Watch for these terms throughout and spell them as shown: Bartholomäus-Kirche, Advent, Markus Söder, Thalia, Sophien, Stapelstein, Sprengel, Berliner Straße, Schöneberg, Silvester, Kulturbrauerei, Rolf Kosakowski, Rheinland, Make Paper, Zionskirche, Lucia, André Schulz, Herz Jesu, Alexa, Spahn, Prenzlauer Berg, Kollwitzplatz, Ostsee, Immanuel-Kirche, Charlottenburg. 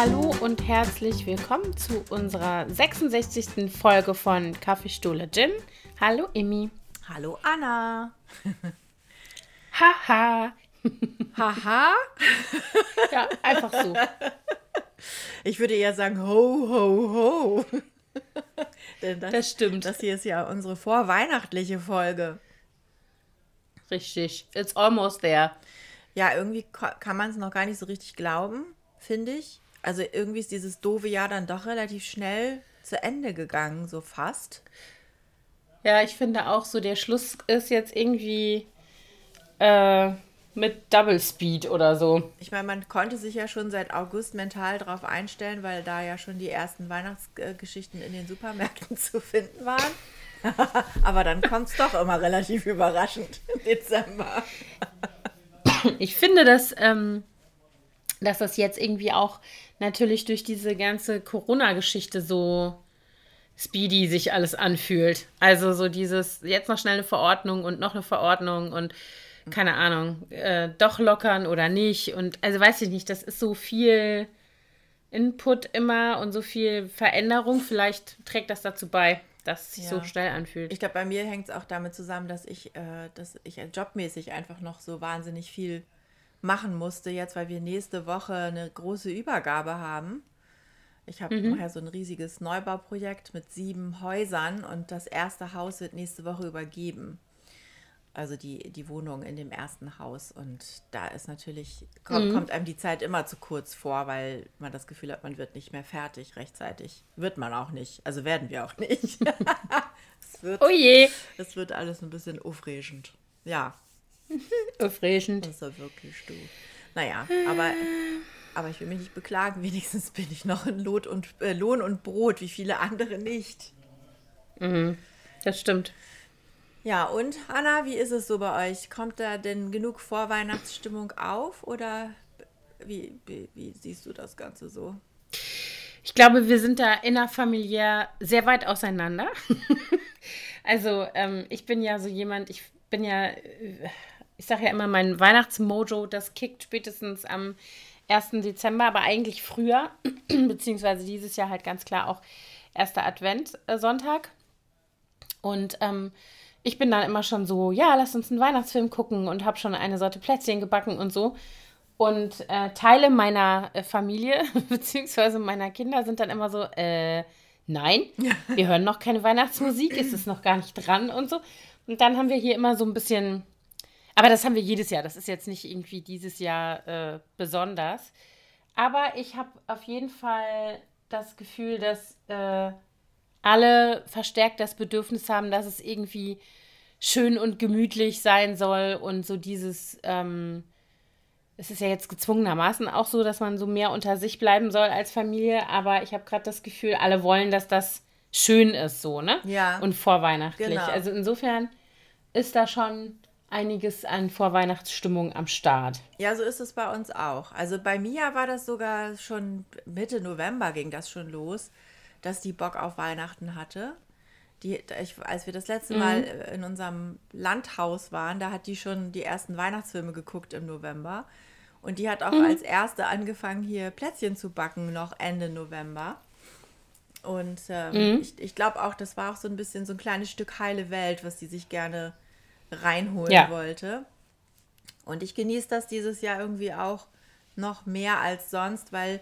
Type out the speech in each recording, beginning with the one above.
Hallo und herzlich willkommen zu unserer 66. Folge von Kaffee, Stulle, Gin. Hallo Immi. Hallo Anna. Haha. Haha? Ja, einfach so. Ich würde eher sagen, ho, ho, ho. Denn das stimmt. Das hier ist ja unsere vorweihnachtliche Folge. Richtig. It's almost there. Ja, irgendwie kann man es noch gar nicht so richtig glauben, finde ich. Also irgendwie ist dieses doofe Jahr dann doch relativ schnell zu Ende gegangen, so fast. Ja, ich finde auch so, der Schluss ist jetzt irgendwie mit Double Speed oder so. Ich meine, man konnte sich ja schon seit August mental drauf einstellen, weil da ja schon die ersten Weihnachtsgeschichten in den Supermärkten zu finden waren. Aber dann kommt es doch immer relativ überraschend im Dezember. Ich finde, dass das jetzt irgendwie auch natürlich durch diese ganze Corona-Geschichte so speedy sich alles anfühlt. Also so dieses, jetzt noch schnell eine Verordnung und noch eine Verordnung und keine Ahnung, doch lockern oder nicht. Und also weiß ich nicht, das ist so viel Input immer und so viel Veränderung. Vielleicht trägt das dazu bei, dass es sich so schnell anfühlt. Ich glaube, bei mir hängt es auch damit zusammen, dass ich jobmäßig einfach noch so wahnsinnig viel machen musste jetzt, weil wir nächste Woche eine große Übergabe haben. Ich habe vorher so ein riesiges Neubauprojekt mit 7 Häusern und das erste Haus wird nächste Woche übergeben. Also die Wohnung in dem ersten Haus. Und da ist natürlich, kommt einem die Zeit immer zu kurz vor, weil man das Gefühl hat, man wird nicht mehr fertig rechtzeitig. Wird man auch nicht. Also werden wir auch nicht. Es wird alles ein bisschen aufregend. Ja. Aufregend. Das ist doch wirklich du. Naja, aber ich will mich nicht beklagen. Wenigstens bin ich noch in Lohn und Brot, wie viele andere nicht. Mhm. Das stimmt. Ja, und Anna, wie ist es so bei euch? Kommt da denn genug Vorweihnachtsstimmung auf oder wie siehst du das Ganze so? Ich glaube, wir sind da innerfamiliär sehr weit auseinander. Also ich bin ja so jemand, ich sage ja immer, mein Weihnachtsmojo, das kickt spätestens am 1. Dezember, aber eigentlich früher, beziehungsweise dieses Jahr halt ganz klar auch 1. Advent-Sonntag. Und ich bin dann immer schon so, ja, lass uns einen Weihnachtsfilm gucken und habe schon eine Sorte Plätzchen gebacken und so. Und Teile meiner Familie, beziehungsweise meiner Kinder sind dann immer so, nein, wir hören noch keine Weihnachtsmusik, ist es noch gar nicht dran und so. Und dann haben wir hier immer so ein bisschen, aber das haben wir jedes Jahr, das ist jetzt nicht irgendwie dieses Jahr besonders. Aber ich habe auf jeden Fall das Gefühl, dass alle verstärkt das Bedürfnis haben, dass es irgendwie schön und gemütlich sein soll und so dieses, es ist ja jetzt gezwungenermaßen auch so, dass man so mehr unter sich bleiben soll als Familie, aber ich habe gerade das Gefühl, alle wollen, dass das schön ist so, ne? Ja. Und vorweihnachtlich. Genau. Also insofern ist da schon einiges an Vorweihnachtsstimmung am Start. Ja, so ist es bei uns auch. Also bei Mia war das sogar schon Mitte November ging das schon los, dass die Bock auf Weihnachten hatte. Als wir das letzte Mal in unserem Landhaus waren, da hat die schon die ersten Weihnachtsfilme geguckt im November. Und die hat auch als erste angefangen, hier Plätzchen zu backen, noch Ende November. Und ich glaube auch, das war auch so ein bisschen so ein kleines Stück heile Welt, was die sich gerne reinholen wollte. Und ich genieße das dieses Jahr irgendwie auch noch mehr als sonst, weil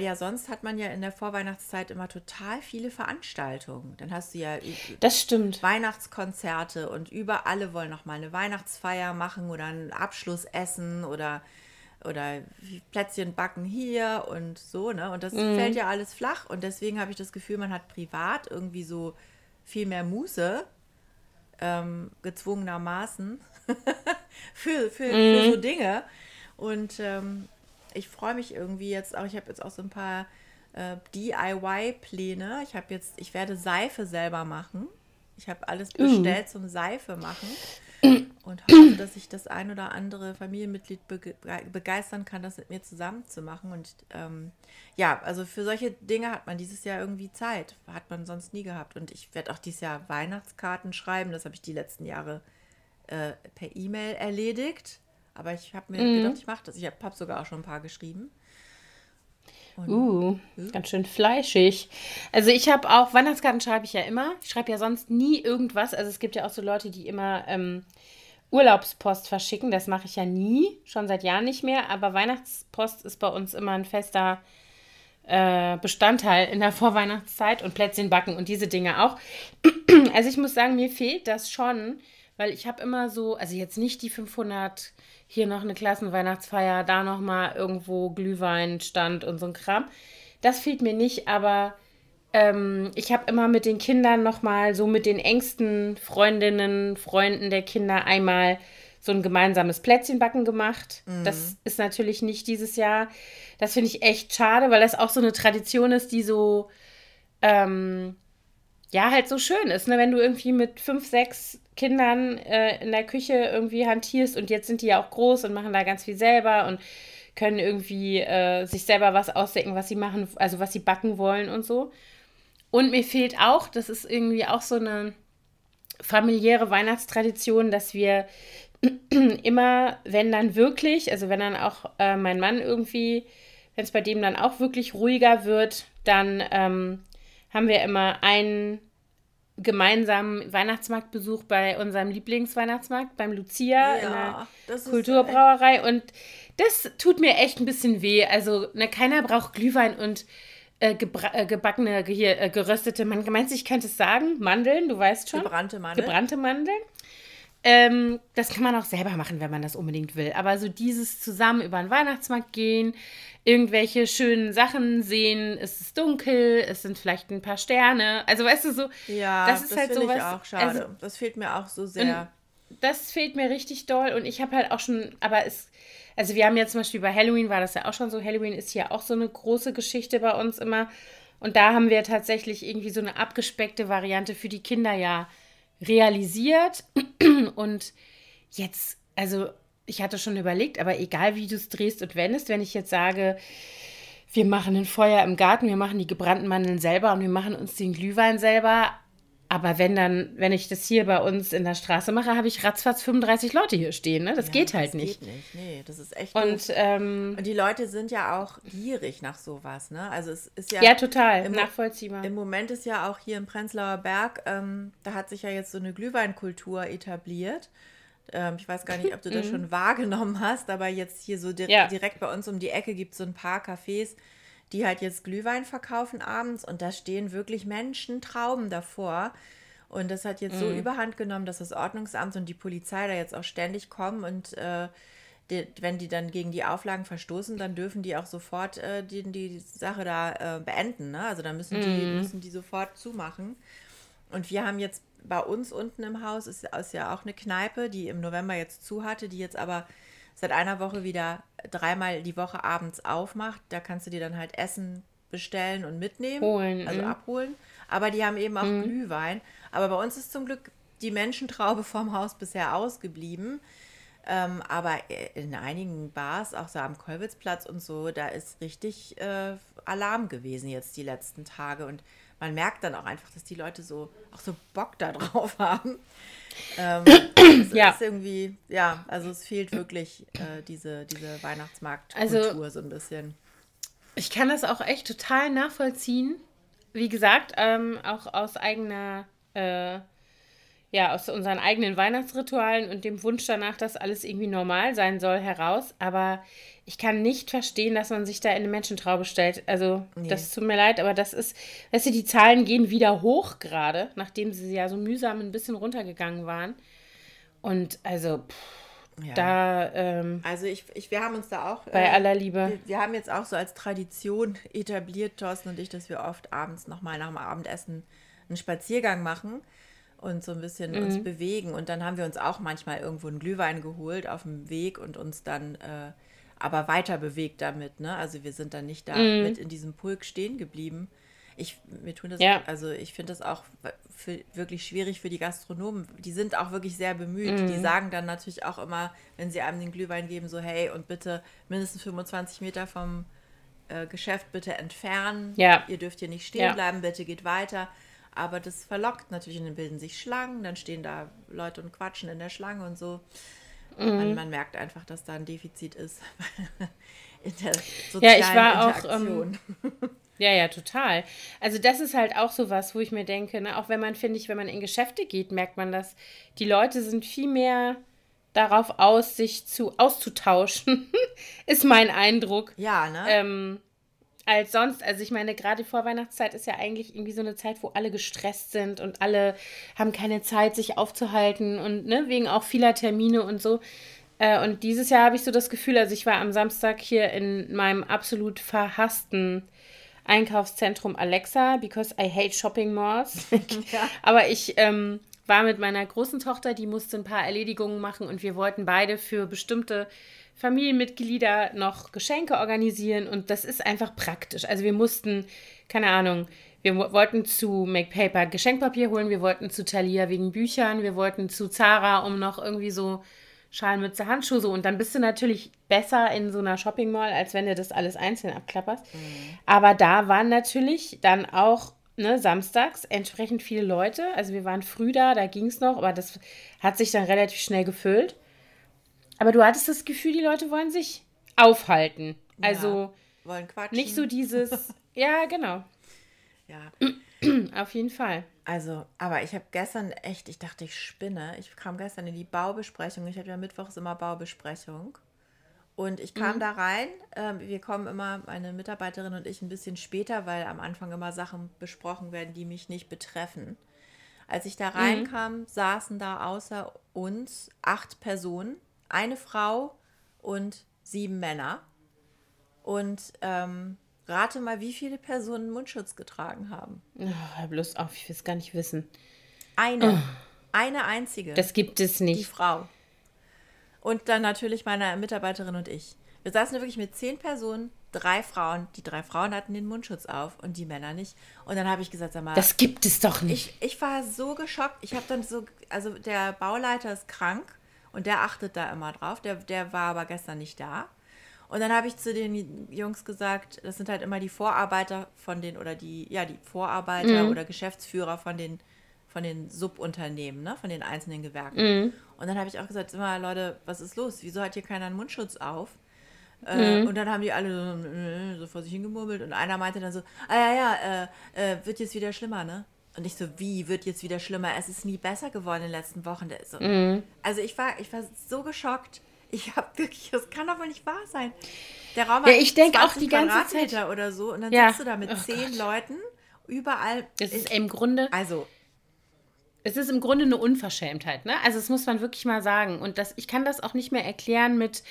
ja sonst hat man ja in der Vorweihnachtszeit immer total viele Veranstaltungen. Dann hast du ja das stimmt. Weihnachtskonzerte und überall wollen noch mal eine Weihnachtsfeier machen oder ein Abschlussessen oder Plätzchen backen hier und so, ne? Und das fällt ja alles flach. Und deswegen habe ich das Gefühl, man hat privat irgendwie so viel mehr Muße, gezwungenermaßen, für so Dinge. Und ich freue mich irgendwie jetzt auch, ich habe jetzt auch so ein paar DIY-Pläne. Ich werde Seife selber machen. Ich habe alles bestellt zum Seife machen und hoffe, dass ich das ein oder andere Familienmitglied begeistern kann, das mit mir zusammen zu machen. Und also für solche Dinge hat man dieses Jahr irgendwie Zeit. Hat man sonst nie gehabt. Und ich werde auch dieses Jahr Weihnachtskarten schreiben. Das habe ich die letzten Jahre per E-Mail erledigt. Aber ich habe mir gedacht, ich mache das. Ich habe sogar auch schon ein paar geschrieben. Ganz schön fleischig. Also ich habe auch, Weihnachtskarten schreibe ich ja immer. Ich schreibe ja sonst nie irgendwas. Also es gibt ja auch so Leute, die immer Urlaubspost verschicken. Das mache ich ja nie, schon seit Jahren nicht mehr. Aber Weihnachtspost ist bei uns immer ein fester Bestandteil in der Vorweihnachtszeit und Plätzchen backen und diese Dinge auch. Also ich muss sagen, mir fehlt das schon, weil ich habe immer so, also jetzt nicht die 500, hier noch eine Klassenweihnachtsfeier, da nochmal irgendwo Glühweinstand und so ein Kram. Das fehlt mir nicht, aber ich habe immer mit den Kindern nochmal so mit den engsten Freundinnen, Freunden der Kinder einmal so ein gemeinsames Plätzchenbacken gemacht. Mhm. Das ist natürlich nicht dieses Jahr. Das finde ich echt schade, weil das auch so eine Tradition ist, die so, ja, halt so schön ist, ne? Wenn du irgendwie mit 5, 6 Kindern in der Küche irgendwie hantierst und jetzt sind die ja auch groß und machen da ganz viel selber und können irgendwie sich selber was ausdenken, was sie machen, also was sie backen wollen und so. Und mir fehlt auch, das ist irgendwie auch so eine familiäre Weihnachtstradition, dass wir immer, wenn dann wirklich, also wenn dann auch mein Mann irgendwie, wenn es bei dem dann auch wirklich ruhiger wird, dann haben wir immer einen gemeinsamen Weihnachtsmarktbesuch bei unserem Lieblingsweihnachtsmarkt, beim Lucia, ja, in der Kulturbrauerei. Und das tut mir echt ein bisschen weh. Also ne, keiner braucht Glühwein und gebackene, geröstete Mandeln. Meinst du, ich könnte es sagen? Mandeln, du weißt schon. Gebrannte Mandeln. Gebrannte Mandeln. Das kann man auch selber machen, wenn man das unbedingt will. Aber so dieses zusammen über den Weihnachtsmarkt gehen, irgendwelche schönen Sachen sehen, es ist dunkel, es sind vielleicht ein paar Sterne. Also weißt du, so, ja, das ist halt sowas. Ja, das finde ich auch schade. Also, das fehlt mir auch so sehr. Das fehlt mir richtig doll und ich habe halt auch schon, aber es, also wir haben ja zum Beispiel bei Halloween war das ja auch schon so, Halloween ist hier auch so eine große Geschichte bei uns immer und da haben wir tatsächlich irgendwie so eine abgespeckte Variante für die Kinder ja realisiert und jetzt, also ich hatte schon überlegt, aber egal wie du es drehst und wendest, wenn ich jetzt sage, wir machen ein Feuer im Garten, wir machen die gebrannten Mandeln selber und wir machen uns den Glühwein selber, aber wenn ich das hier bei uns in der Straße mache, habe ich ratzfatz 35 Leute hier stehen, ne? Das ja, geht halt das nicht. Das geht nicht, nee, das ist echt und die Leute sind ja auch gierig nach sowas, ne? Also es ist ja... Ja, total, nachvollziehbar. Im Moment ist ja auch hier im Prenzlauer Berg, da hat sich ja jetzt so eine Glühweinkultur etabliert. Ich weiß gar nicht, ob du das schon wahrgenommen hast, aber jetzt hier so direkt bei uns um die Ecke gibt es so ein paar Cafés, die halt jetzt Glühwein verkaufen abends und da stehen wirklich Menschentrauben davor und das hat jetzt so überhand genommen, dass das Ordnungsamt und die Polizei da jetzt auch ständig kommen und wenn die dann gegen die Auflagen verstoßen, dann dürfen die auch sofort die Sache da beenden, ne? Also da müssen die sofort zumachen. Und wir haben jetzt bei uns unten im Haus, ist ja auch eine Kneipe, die im November jetzt zu hatte, die jetzt aber seit einer Woche wieder 3-mal die Woche abends aufmacht. Da kannst du dir dann halt Essen bestellen und mitnehmen, abholen. Aber die haben eben auch Glühwein. Aber bei uns ist zum Glück die Menschentraube vorm Haus bisher ausgeblieben. Aber in einigen Bars, auch so am Kollwitzplatz und so, da ist richtig Alarm gewesen jetzt die letzten Tage. Und man merkt dann auch einfach, dass die Leute so Bock da drauf haben. Ist irgendwie, ja, also es fehlt wirklich diese Weihnachtsmarktkultur so ein bisschen. Ich kann das auch echt total nachvollziehen. Wie gesagt, auch aus eigener, aus unseren eigenen Weihnachtsritualen und dem Wunsch danach, dass alles irgendwie normal sein soll, heraus. Aber ich kann nicht verstehen, dass man sich da in eine Menschentraube stellt. Also, das tut mir leid, aber das ist, weißt du, die Zahlen gehen wieder hoch gerade, nachdem sie ja so mühsam ein bisschen runtergegangen waren. Und also, also, wir haben uns da auch... Bei aller Liebe. Wir haben jetzt auch so als Tradition etabliert, Thorsten und ich, dass wir oft abends nochmal nach dem Abendessen einen Spaziergang machen. Und so ein bisschen uns bewegen. Und dann haben wir uns auch manchmal irgendwo einen Glühwein geholt auf dem Weg und uns dann aber weiter bewegt damit. Ne? Also wir sind dann nicht da mit in diesem Pulk stehen geblieben. Ich finde das auch wirklich schwierig für die Gastronomen. Die sind auch wirklich sehr bemüht. Die sagen dann natürlich auch immer, wenn sie einem den Glühwein geben, so hey, und bitte mindestens 25 Meter vom Geschäft bitte entfernen. Ja. Ihr dürft hier nicht stehen bleiben, bitte geht weiter. Aber das verlockt natürlich und dann bilden sich Schlangen, dann stehen da Leute und quatschen in der Schlange und so. Man merkt einfach, dass da ein Defizit ist in der sozialen Interaktion. Ja, total. Also das ist halt auch sowas, wo ich mir denke, ne, auch wenn man, finde ich, wenn man in Geschäfte geht, merkt man das, die Leute sind viel mehr darauf aus, sich auszutauschen, ist mein Eindruck. Ja, ne? Als sonst, also ich meine, gerade die Vorweihnachtszeit ist ja eigentlich irgendwie so eine Zeit, wo alle gestresst sind und alle haben keine Zeit, sich aufzuhalten und ne, wegen auch vieler Termine und so. Und dieses Jahr habe ich so das Gefühl, also ich war am Samstag hier in meinem absolut verhassten Einkaufszentrum Alexa, because I hate shopping malls. Ja. Aber ich war mit meiner großen Tochter, die musste ein paar Erledigungen machen und wir wollten beide für bestimmte Familienmitglieder noch Geschenke organisieren und das ist einfach praktisch. Also wir mussten, keine Ahnung, wir wollten zu Make Paper Geschenkpapier holen, wir wollten zu Thalia wegen Büchern, wir wollten zu Zara, um noch irgendwie so Schalenmütze, Handschuhe so. Und dann bist du natürlich besser in so einer Shopping Mall, als wenn du das alles einzeln abklapperst. Mhm. Aber da waren natürlich dann auch samstags entsprechend viele Leute. Also wir waren früh da, da ging es noch, aber das hat sich dann relativ schnell gefüllt. Aber du hattest das Gefühl, die Leute wollen sich aufhalten. Also ja, wollen quatschen. Nicht so dieses, ja, genau. Ja. Auf jeden Fall. Also, aber ich habe gestern echt, ich dachte, ich spinne. Ich kam gestern in die Baubesprechung. Ich habe ja mittwochs immer Baubesprechung. Und ich kam da rein. Wir kommen immer, meine Mitarbeiterin und ich, ein bisschen später, weil am Anfang immer Sachen besprochen werden, die mich nicht betreffen. Als ich da reinkam, saßen da außer uns 8 Personen, eine Frau und 7 Männer. Und rate mal, wie viele Personen Mundschutz getragen haben. Oh, bloß auf, ich will es gar nicht wissen. Eine einzige. Das gibt es nicht. Die Frau. Und dann natürlich meine Mitarbeiterin und ich. Wir saßen wirklich mit 10 Personen, 3 Frauen. Die 3 Frauen hatten den Mundschutz auf und die Männer nicht. Und dann habe ich gesagt, sag mal... Das gibt es doch nicht. Ich war so geschockt. Ich habe dann so... Also der Bauleiter ist krank und der achtet da immer drauf. Der war aber gestern nicht da. Und dann habe ich zu den Jungs gesagt, das sind halt immer die Vorarbeiter von den, oder die Vorarbeiter oder Geschäftsführer von den Subunternehmen, ne, von den einzelnen Gewerken. Mhm. Und dann habe ich auch gesagt, immer Leute, was ist los? Wieso hat hier keiner einen Mundschutz auf? Und dann haben die alle so vor sich hingemurmelt und einer meinte dann so, wird jetzt wieder schlimmer, ne? Und ich so, wie wird jetzt wieder schlimmer? Es ist nie besser geworden in den letzten Wochen. So. Mhm. Also ich war so geschockt. Ich habe wirklich, das kann doch wohl nicht wahr sein. Der Raum hat ich denke auch die ganze Zeit oder so und dann sitzt du da mit 10 Leuten überall. Das ist im Grunde eine Unverschämtheit, ne? Also das muss man wirklich mal sagen und das, ich kann das auch nicht mehr erklären mit,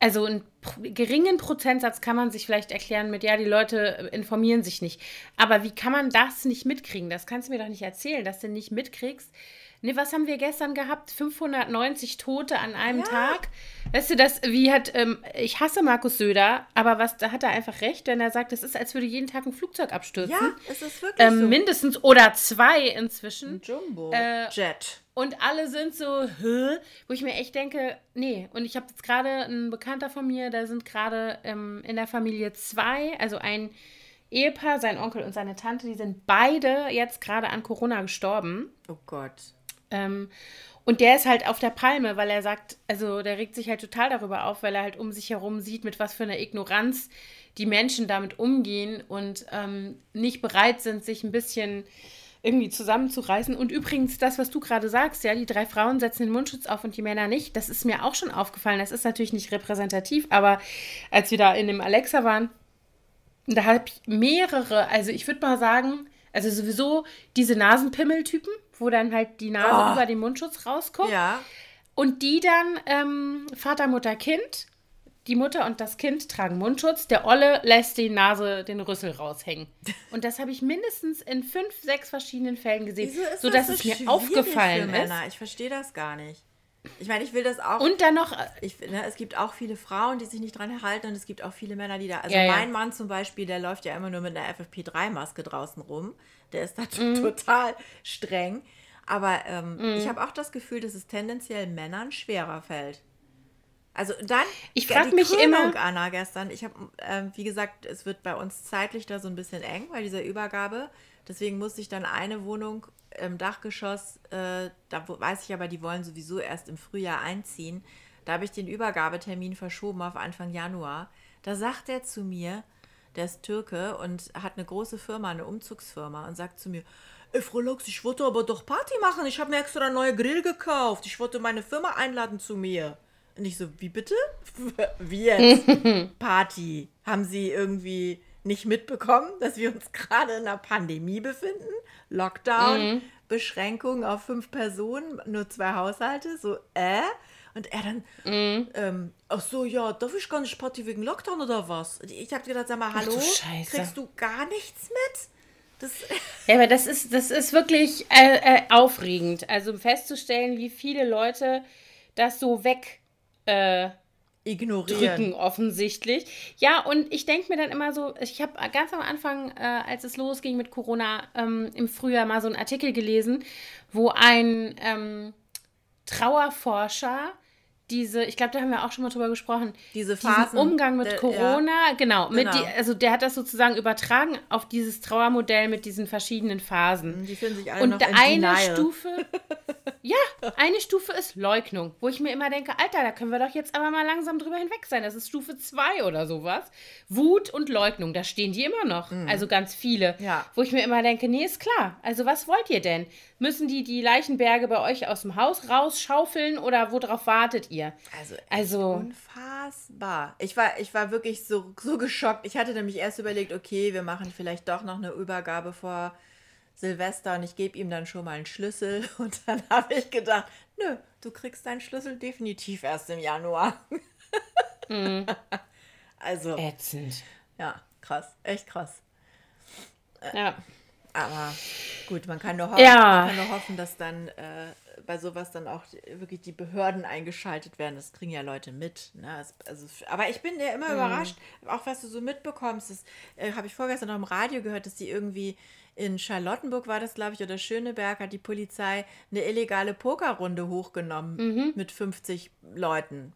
also einen geringen Prozentsatz kann man sich vielleicht erklären mit, ja, die Leute informieren sich nicht, aber wie kann man das nicht mitkriegen? Das kannst du mir doch nicht erzählen, dass du nicht mitkriegst. Ne, was haben wir gestern gehabt? 590 Tote an einem Tag. Weißt du, das, wie hat, ich hasse Markus Söder, aber was, da hat er einfach recht, denn er sagt, das ist, als würde jeden Tag ein Flugzeug abstürzen. Ja, es ist wirklich so. Mindestens oder 2 inzwischen. Ein Jumbo-Jet. Und alle sind so, wo ich mir echt denke, nee. Und ich habe jetzt gerade einen Bekannter von mir, da sind gerade in der Familie 2, also ein Ehepaar, sein Onkel und seine Tante, die sind beide jetzt gerade an Corona gestorben. Oh Gott. Und der ist halt auf der Palme, weil er sagt, also der regt sich halt total darüber auf, weil er halt um sich herum sieht, mit was für einer Ignoranz die Menschen damit umgehen und nicht bereit sind, sich ein bisschen irgendwie zusammenzureißen. Und übrigens das, was du gerade sagst, ja, die 3 Frauen setzen den Mundschutz auf und die Männer nicht, das ist mir auch schon aufgefallen. Das ist natürlich nicht repräsentativ, aber als wir da in dem Alexa waren, da habe ich mehrere, also ich würde mal sagen, also sowieso diese Nasenpimmel-Typen, wo dann halt die Nase über den Mundschutz rausguckt. Ja. Und die dann Vater, Mutter, Kind, die Mutter und das Kind tragen Mundschutz, der Olle lässt die Nase den Rüssel raushängen. Und das habe ich mindestens in 5, 6 verschiedenen Fällen gesehen, sodass es mir aufgefallen ist. Ich verstehe das gar nicht. Ich meine, ich will das auch. Und dann noch. Es gibt auch viele Frauen, die sich nicht dran halten und es gibt auch viele Männer, die da. Also mein Mann zum Beispiel, der läuft ja immer nur mit einer FFP3-Maske draußen rum. Der ist da total streng. Aber ich habe auch das Gefühl, dass es tendenziell Männern schwerer fällt. Also dann. Ich frage mich immer. Anna gestern. Ich habe, wie gesagt, es wird bei uns zeitlich da so ein bisschen eng bei dieser Übergabe. Deswegen musste ich dann eine Wohnung im Dachgeschoss, da weiß ich aber, die wollen sowieso erst im Frühjahr einziehen. Da habe ich den Übergabetermin verschoben auf Anfang Januar. Da sagt er zu mir, der ist Türke und hat eine große Firma, eine Umzugsfirma, und sagt zu mir, ey Frohlox, ich wollte aber doch Party machen, ich habe mir extra einen neuen Grill gekauft, ich wollte meine Firma einladen zu mir. Und ich so, wie bitte? Wie jetzt? Party. Haben Sie irgendwie nicht mitbekommen, dass wir uns gerade in einer Pandemie befinden? Lockdown, Beschränkungen auf 5 Personen, nur 2 Haushalte, so Und er dann, ach so, ja, darf ich gar nicht Party wegen Lockdown oder was? Und ich hab gedacht, sag mal, hallo, kriegst du gar nichts mit? Das ja, aber das ist wirklich aufregend, also festzustellen, wie viele Leute das so weg ignorieren. Drücken offensichtlich. Ja, und ich denke mir dann immer so, ich habe ganz am Anfang, als es losging mit Corona, im Frühjahr mal so einen Artikel gelesen, wo ein Trauerforscher ich glaube, da haben wir auch schon mal drüber gesprochen. Diese Phasen. Umgang mit Corona, ja. Genau. Also der hat das sozusagen übertragen auf dieses Trauermodell mit diesen verschiedenen Phasen. Die finden sich alle noch in Denial. Eine Stufe ist Leugnung, wo ich mir immer denke, Alter, da können wir doch jetzt aber mal langsam drüber hinweg sein. Das ist Stufe 2 oder sowas. Wut und Leugnung, da stehen die immer noch. Mhm. Also ganz viele. Ja. Wo ich mir immer denke, nee, ist klar. Also was wollt ihr denn? Müssen die Leichenberge bei euch aus dem Haus rausschaufeln oder worauf wartet ihr? Also unfassbar. Ich war wirklich so geschockt. Ich hatte nämlich erst überlegt, okay, wir machen vielleicht doch noch eine Übergabe vor Silvester und ich gebe ihm dann schon mal einen Schlüssel. Und dann habe ich gedacht, nö, du kriegst deinen Schlüssel definitiv erst im Januar. Mhm. Also ätzend. Ja, krass. Echt krass. Ja. Aber gut, man kann nur hoffen, dass dann bei sowas dann auch wirklich die Behörden eingeschaltet werden. Das kriegen ja Leute mit. Ne? Also, aber ich bin ja immer überrascht, auch was du so mitbekommst. Das habe ich vorgestern noch im Radio gehört, dass die irgendwie in Charlottenburg war das, glaube ich, oder Schöneberg, hat die Polizei eine illegale Pokerrunde hochgenommen mit 50 Leuten,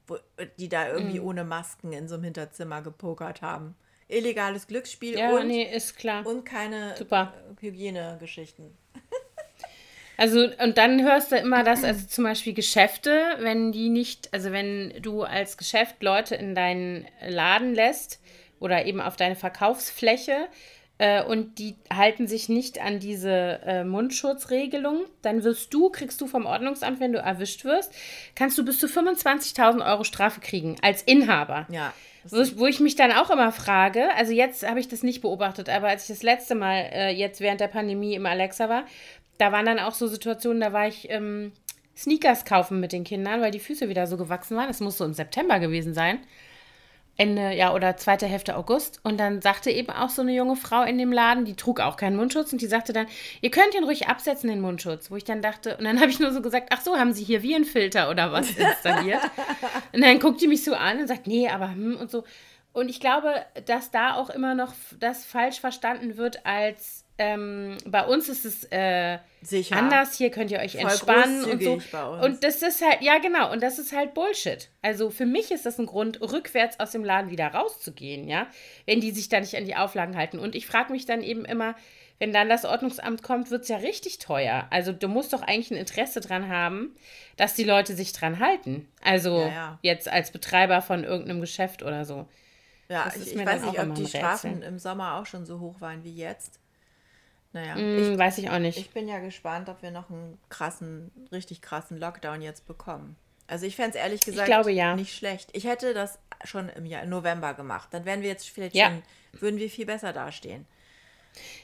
die da irgendwie ohne Masken in so einem Hinterzimmer gepokert haben. Illegales Glücksspiel ist klar. Und keine Hygienegeschichten. Also, und dann hörst du immer, dass also zum Beispiel Geschäfte, wenn du als Geschäft Leute in deinen Laden lässt oder eben auf deine Verkaufsfläche und die halten sich nicht an diese Mundschutzregelung, dann kriegst du vom Ordnungsamt, wenn du erwischt wirst, kannst du bis zu 25.000 Euro Strafe kriegen als Inhaber. Ja. Wo ich mich dann auch immer frage, also jetzt habe ich das nicht beobachtet, aber als ich das letzte Mal jetzt während der Pandemie im Alexa war, da waren dann auch so Situationen, da war ich Sneakers kaufen mit den Kindern, weil die Füße wieder so gewachsen waren. Das muss so im September gewesen sein. Ende, oder zweite Hälfte August. Und dann sagte eben auch so eine junge Frau in dem Laden, die trug auch keinen Mundschutz. Und die sagte dann, ihr könnt ihn ruhig absetzen, den Mundschutz. Wo ich dann dachte, und dann habe ich nur so gesagt, ach so, haben Sie hier Virenfilter oder was installiert? Und dann guckt die mich so an und sagt, nee, aber und so. Und ich glaube, dass da auch immer noch das falsch verstanden wird als, bei uns ist es anders, hier könnt ihr euch entspannen und so. Bei uns. Und das ist halt, ja genau, und das ist halt Bullshit. Also für mich ist das ein Grund, rückwärts aus dem Laden wieder rauszugehen, ja, wenn die sich da nicht an die Auflagen halten. Und ich frage mich dann eben immer, wenn dann das Ordnungsamt kommt, wird es ja richtig teuer. Also du musst doch eigentlich ein Interesse dran haben, dass die Leute sich dran halten. Also jetzt als Betreiber von irgendeinem Geschäft oder so. Ja, ich weiß nicht, ob die Strafen im Sommer auch schon so hoch waren wie jetzt. Naja, weiß ich auch nicht. Ich bin ja gespannt, ob wir noch einen richtig krassen Lockdown jetzt bekommen. Also ich fände es ehrlich gesagt nicht schlecht. Ich hätte das schon im November gemacht. Dann wären wir jetzt vielleicht würden wir viel besser dastehen.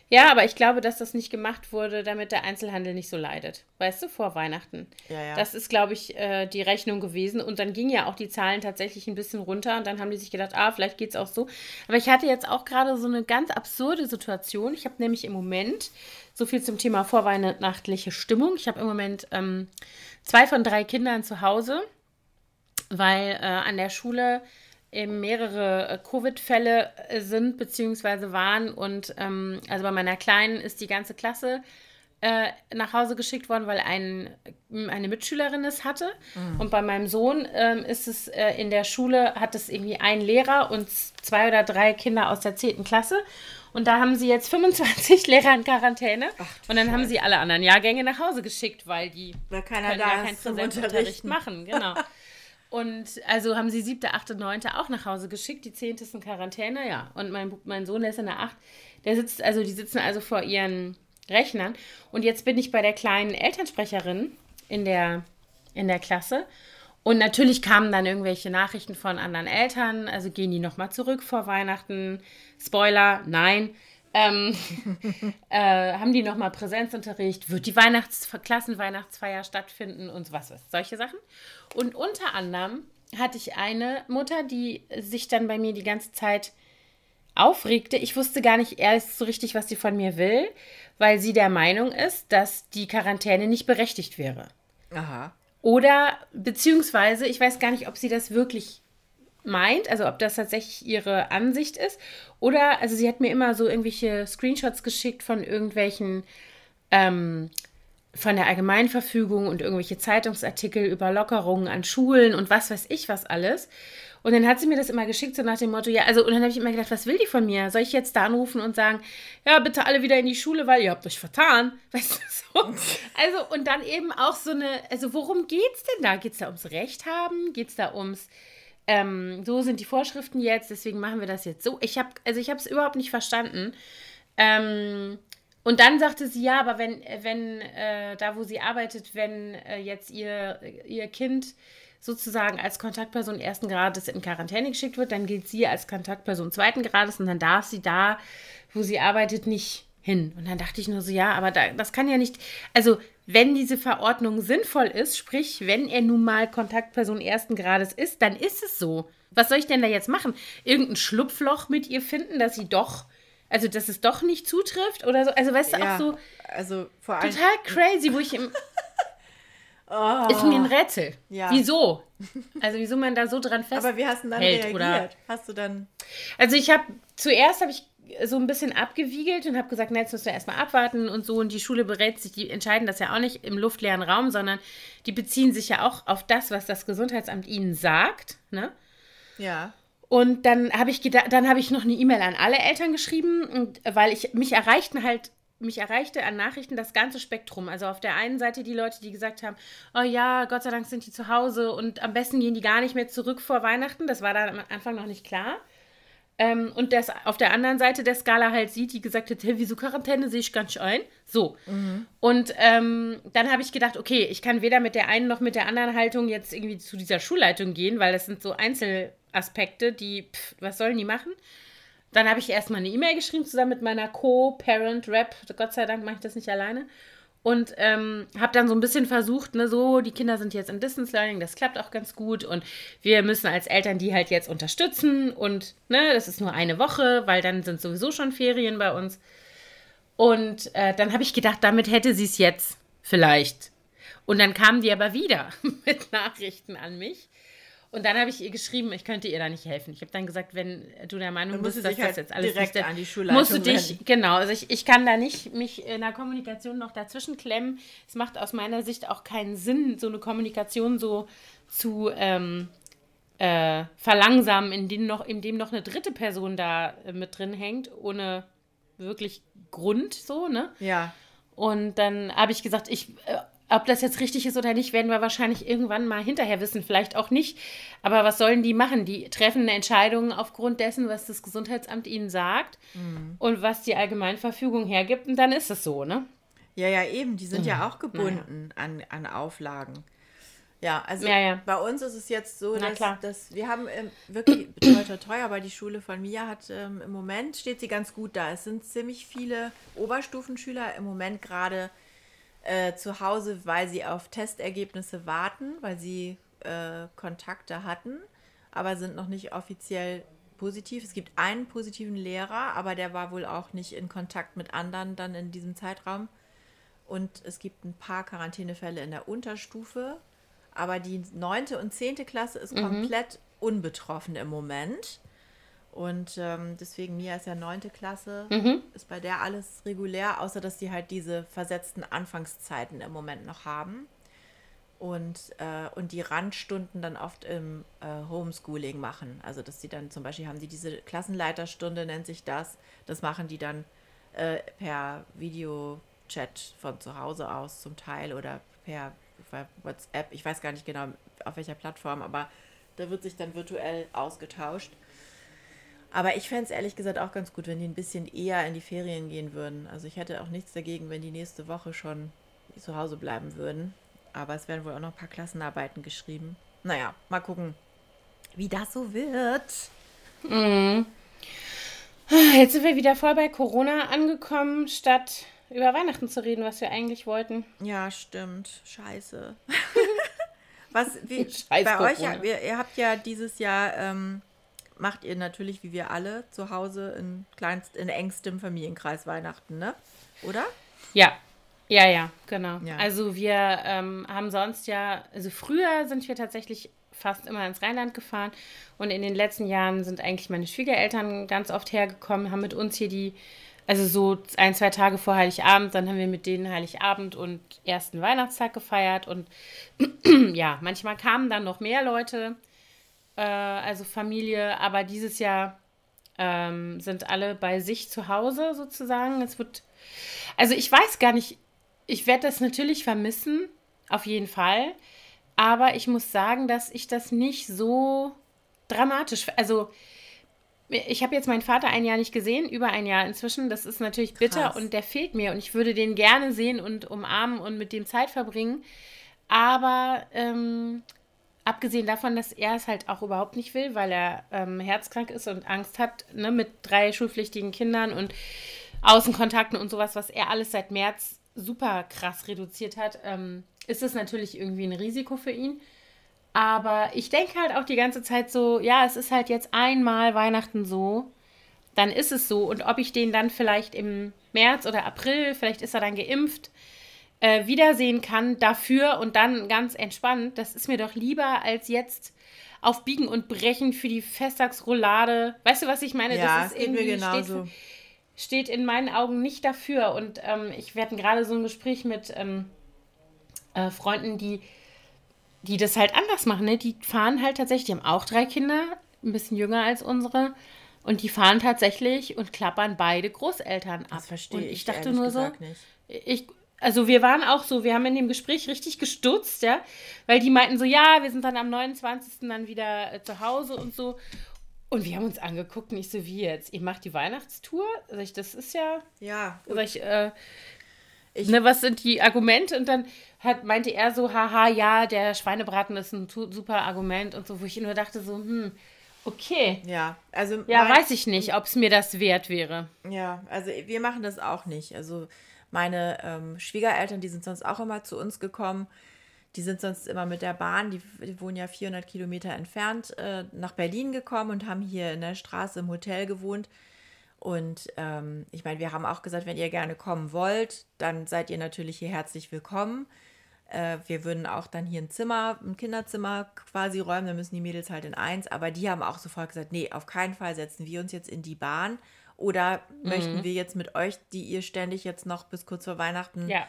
Ja, aber ich glaube, dass das nicht gemacht wurde, damit der Einzelhandel nicht so leidet. Weißt du, vor Weihnachten. Ja, ja. Das ist, glaube ich, die Rechnung gewesen. Und dann gingen ja auch die Zahlen tatsächlich ein bisschen runter. Und dann haben die sich gedacht, vielleicht geht es auch so. Aber ich hatte jetzt auch gerade so eine ganz absurde Situation. Ich habe nämlich im Moment, so viel zum Thema vorweihnachtliche Stimmung, ich habe im Moment 2 von 3 Kindern zu Hause, weil an der Schule eben mehrere Covid-Fälle sind bzw. waren und also bei meiner Kleinen ist die ganze Klasse nach Hause geschickt worden, weil eine Mitschülerin es hatte und bei meinem Sohn ist es in der Schule, hat es irgendwie ein Lehrer und 2 oder 3 Kinder aus der 10. Klasse und da haben sie jetzt 25 Lehrer in Quarantäne und dann haben sie alle anderen Jahrgänge nach Hause geschickt, weil die können ja keinen Präsenzunterricht machen, genau. Und also haben sie 7., 8., 9. auch nach Hause geschickt. Die 10. ist in Quarantäne, ja. Und mein Sohn, der ist in der 8. Die sitzen also vor ihren Rechnern. Und jetzt bin ich bei der kleinen Elternsprecherin in der Klasse. Und natürlich kamen dann irgendwelche Nachrichten von anderen Eltern. Also gehen die nochmal zurück vor Weihnachten. Spoiler, nein. Haben die nochmal Präsenzunterricht? Wird die Klassenweihnachtsfeier stattfinden und was weiß ich, solche Sachen. Und unter anderem hatte ich eine Mutter, die sich dann bei mir die ganze Zeit aufregte. Ich wusste gar nicht erst so richtig, was sie von mir will, weil sie der Meinung ist, dass die Quarantäne nicht berechtigt wäre. Aha. Oder, beziehungsweise, ich weiß gar nicht, ob sie das wirklich meint, also ob das tatsächlich ihre Ansicht ist, oder, also sie hat mir immer so irgendwelche Screenshots geschickt von irgendwelchen, von der Allgemeinverfügung und irgendwelche Zeitungsartikel über Lockerungen an Schulen und was weiß ich was alles. Und dann hat sie mir das immer geschickt, so nach dem Motto, ja, also, und dann habe ich immer gedacht, was will die von mir? Soll ich jetzt da anrufen und sagen, ja, bitte alle wieder in die Schule, weil ihr habt euch vertan? Weißt du, so. Also, und dann eben auch so eine, also, worum geht's denn da? Geht's da ums Recht haben? Geht's da ums, so sind die Vorschriften jetzt, deswegen machen wir das jetzt so. Ich habe es überhaupt nicht verstanden. Und dann sagte sie, ja, aber wenn da, wo sie arbeitet, wenn jetzt ihr Kind sozusagen als Kontaktperson ersten Grades in Quarantäne geschickt wird, dann gilt sie als Kontaktperson zweiten Grades und dann darf sie da, wo sie arbeitet, nicht hin. Und dann dachte ich nur so, ja, aber das kann ja nicht, also wenn diese Verordnung sinnvoll ist, sprich, wenn er nun mal Kontaktperson ersten Grades ist, dann ist es so. Was soll ich denn da jetzt machen? Irgendein Schlupfloch mit ihr finden, dass sie doch, also dass es doch nicht zutrifft oder so? Also weißt du, ja, auch so, also vor allem total crazy, wo ich im... Oh. Ist mir ein Rätsel. Ja. Wieso? Also wieso man da so dran festhält? Aber wie hast du dann reagiert? Oder? Hast du dann... Also zuerst habe ich so ein bisschen abgewiegelt und habe gesagt, na, jetzt müssen wir erstmal abwarten und so. Und die Schule berät sich, die entscheiden das ja auch nicht im luftleeren Raum, sondern die beziehen sich ja auch auf das, was das Gesundheitsamt ihnen sagt. Ne? Ja. Und dann habe ich noch eine E-Mail an alle Eltern geschrieben, und, weil mich erreichte an Nachrichten das ganze Spektrum. Also auf der einen Seite die Leute, die gesagt haben, oh ja, Gott sei Dank sind die zu Hause und am besten gehen die gar nicht mehr zurück vor Weihnachten. Das war da am Anfang noch nicht klar. Und das auf der anderen Seite der Skala halt sieht, die gesagt hat, hey, wieso Quarantäne, sehe ich ganz schön ein. So. Mhm. Und dann habe ich gedacht, okay, ich kann weder mit der einen noch mit der anderen Haltung jetzt irgendwie zu dieser Schulleitung gehen, weil das sind so Einzelaspekte, die, was sollen die machen? Dann habe ich erstmal eine E-Mail geschrieben, zusammen mit meiner Co-Parent-Rep. Gott sei Dank mache ich das nicht alleine. Und habe dann so ein bisschen versucht, ne, so, die Kinder sind jetzt im Distance Learning, das klappt auch ganz gut. Und wir müssen als Eltern die halt jetzt unterstützen. Und ne, das ist nur eine Woche, weil dann sind sowieso schon Ferien bei uns. Und dann habe ich gedacht, damit hätte sie es jetzt vielleicht. Und dann kamen die aber wieder mit Nachrichten an mich. Und dann habe ich ihr geschrieben, ich könnte ihr da nicht helfen. Ich habe dann gesagt, wenn du der Meinung bist, dass das jetzt alles direkt an die Schulleitung musst du dich werden. Genau, also ich kann da nicht mich in der Kommunikation noch dazwischen klemmen. Es macht aus meiner Sicht auch keinen Sinn, so eine Kommunikation so zu verlangsamen, in dem noch eine dritte Person da mit drin hängt, ohne wirklich Grund, so, ne? Ja. Und dann habe ich gesagt, ob das jetzt richtig ist oder nicht, werden wir wahrscheinlich irgendwann mal hinterher wissen. Vielleicht auch nicht. Aber was sollen die machen? Die treffen eine Entscheidung aufgrund dessen, was das Gesundheitsamt ihnen sagt und was die Allgemeinverfügung hergibt. Und dann ist es so, ne? Ja, eben. Die sind ja auch gebunden an Auflagen. Ja, also bei uns ist es jetzt so, dass wir haben wirklich teuer, aber die Schule von Mia hat im Moment, steht sie ganz gut da. Es sind ziemlich viele Oberstufenschüler im Moment gerade zu Hause, weil sie auf Testergebnisse warten, weil sie Kontakte hatten, aber sind noch nicht offiziell positiv. Es gibt einen positiven Lehrer, aber der war wohl auch nicht in Kontakt mit anderen dann in diesem Zeitraum. Und es gibt ein paar Quarantänefälle in der Unterstufe, aber die 9. und 10. Klasse ist komplett unbetroffen im Moment. Und deswegen, Mia ist ja 9. Klasse, ist bei der alles regulär, außer dass die halt diese versetzten Anfangszeiten im Moment noch haben und die Randstunden dann oft im Homeschooling machen. Also dass die dann zum Beispiel haben die diese Klassenleiterstunde, nennt sich das, das machen die dann per Videochat von zu Hause aus zum Teil oder per WhatsApp, ich weiß gar nicht genau, auf welcher Plattform, aber da wird sich dann virtuell ausgetauscht. Aber ich fände es ehrlich gesagt auch ganz gut, wenn die ein bisschen eher in die Ferien gehen würden. Also ich hätte auch nichts dagegen, wenn die nächste Woche schon zu Hause bleiben würden. Aber es werden wohl auch noch ein paar Klassenarbeiten geschrieben. Naja, mal gucken, wie das so wird. Mhm. Jetzt sind wir wieder voll bei Corona angekommen, statt über Weihnachten zu reden, was wir eigentlich wollten. Ja, stimmt. Scheiße. Scheiß bei Corona. Euch, ihr habt ja dieses Jahr, macht ihr natürlich, wie wir alle, zu Hause in engstem Familienkreis Weihnachten, ne? Oder? Ja. Ja, ja, genau. Ja. Also wir haben sonst ja, also früher sind wir tatsächlich fast immer ins Rheinland gefahren und in den letzten Jahren sind eigentlich meine Schwiegereltern ganz oft hergekommen, haben mit uns hier also so 1-2 Tage vor Heiligabend, dann haben wir mit denen Heiligabend und ersten Weihnachtstag gefeiert und ja, manchmal kamen dann noch mehr Leute, also Familie, aber dieses Jahr sind alle bei sich zu Hause sozusagen. Also ich weiß gar nicht, ich werde das natürlich vermissen, auf jeden Fall, aber ich muss sagen, dass ich das nicht so dramatisch, also ich habe jetzt meinen Vater ein Jahr nicht gesehen, über ein Jahr inzwischen, das ist natürlich bitter. Krass. Und der fehlt mir und ich würde den gerne sehen und umarmen und mit dem Zeit verbringen, aber abgesehen davon, dass er es halt auch überhaupt nicht will, weil er herzkrank ist und Angst hat, ne, mit 3 schulpflichtigen Kindern und Außenkontakten und sowas, was er alles seit März super krass reduziert hat, ist es natürlich irgendwie ein Risiko für ihn. Aber ich denke halt auch die ganze Zeit so, ja, es ist halt jetzt einmal Weihnachten so, dann ist es so. Und ob ich den dann vielleicht im März oder April, vielleicht ist er dann geimpft, wiedersehen kann dafür und dann ganz entspannt, das ist mir doch lieber als jetzt auf Biegen und Brechen für die Festtagsroulade. Weißt du, was ich meine? Ja, das ist irgendwie genauso. Steht in meinen Augen nicht dafür. Und wir hatten gerade so ein Gespräch mit Freunden, die das halt anders machen. Ne? Die fahren halt tatsächlich, die haben auch 3 Kinder, ein bisschen jünger als unsere. Und die fahren tatsächlich und klappern beide Großeltern ab. Das verstehe ich. Und ich dachte nur so, also wir waren auch so, wir haben in dem Gespräch richtig gestutzt, ja, weil die meinten so, ja, wir sind dann am 29. dann wieder zu Hause und so. Und wir haben uns angeguckt, nicht so wie jetzt. Ihr macht die Weihnachtstour? Sag ich, das ist ja. Ja. Sag ich, was sind die Argumente? Und dann meinte er so, haha, ja, der Schweinebraten ist ein super Argument und so, wo ich nur dachte, so, okay. Ja, also. Ja, weiß ich nicht, ob es mir das wert wäre. Ja, also wir machen das auch nicht. Also meine Schwiegereltern, die sind sonst auch immer zu uns gekommen. Die sind sonst immer mit der Bahn, die wohnen ja 400 Kilometer entfernt, nach Berlin gekommen und haben hier in der Straße im Hotel gewohnt. Und ich meine, wir haben auch gesagt, wenn ihr gerne kommen wollt, dann seid ihr natürlich hier herzlich willkommen. Wir würden auch dann hier ein Kinderzimmer quasi räumen, dann müssen die Mädels halt in eins. Aber die haben auch sofort gesagt, nee, auf keinen Fall setzen wir uns jetzt in die Bahn. Oder möchten wir jetzt mit euch, die ihr ständig jetzt noch bis kurz vor Weihnachten... Ja.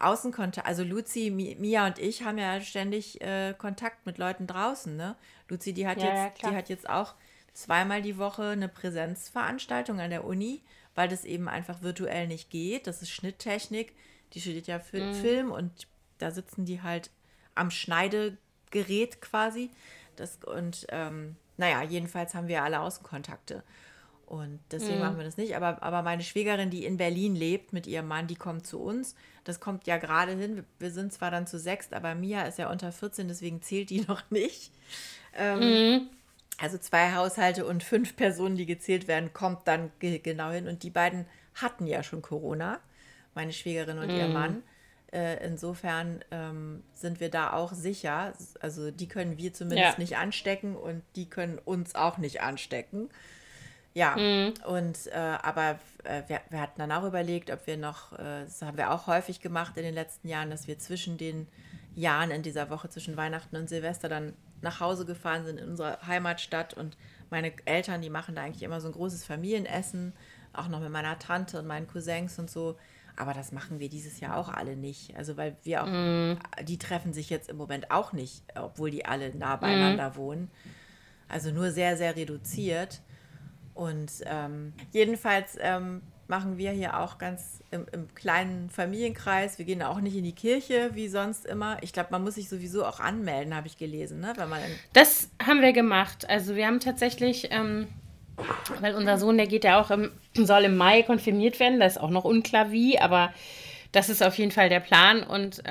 Außenkontakt, also Luzi, Mia und ich haben ja ständig Kontakt mit Leuten draußen, ne? Luzi, die hat jetzt auch zweimal die Woche eine Präsenzveranstaltung an der Uni, weil das eben einfach virtuell nicht geht. Das ist Schnitttechnik, die studiert ja Film und da sitzen die halt am Schneidegerät quasi. Jedenfalls haben wir alle Außenkontakte. Und deswegen machen wir das nicht. Aber meine Schwägerin, die in Berlin lebt mit ihrem Mann, die kommt zu uns. Das kommt ja gerade hin. Wir sind zwar dann zu 6, aber Mia ist ja unter 14, deswegen zählt die noch nicht. Also 2 Haushalte und 5 Personen, die gezählt werden, kommt dann genau hin. Und die beiden hatten ja schon Corona, meine Schwägerin und ihr Mann. Insofern sind wir da auch sicher. Also die können wir zumindest nicht anstecken und die können uns auch nicht anstecken. Ja, wir hatten dann auch überlegt, ob wir noch, das haben wir auch häufig gemacht in den letzten Jahren, dass wir zwischen den Jahren in dieser Woche zwischen Weihnachten und Silvester dann nach Hause gefahren sind in unsere Heimatstadt und meine Eltern, die machen da eigentlich immer so ein großes Familienessen, auch noch mit meiner Tante und meinen Cousins und so, aber das machen wir dieses Jahr auch alle nicht, also weil wir auch, die treffen sich jetzt im Moment auch nicht, obwohl die alle nah beieinander wohnen, also nur sehr, sehr reduziert. Und jedenfalls machen wir hier auch ganz im kleinen Familienkreis. Wir gehen auch nicht in die Kirche, wie sonst immer. Ich glaube, man muss sich sowieso auch anmelden, habe ich gelesen. Ne? Wenn man das haben wir gemacht. Also wir haben tatsächlich, weil unser Sohn, der geht ja auch, soll im Mai konfirmiert werden. Da ist auch noch unklar wie, aber das ist auf jeden Fall der Plan. Und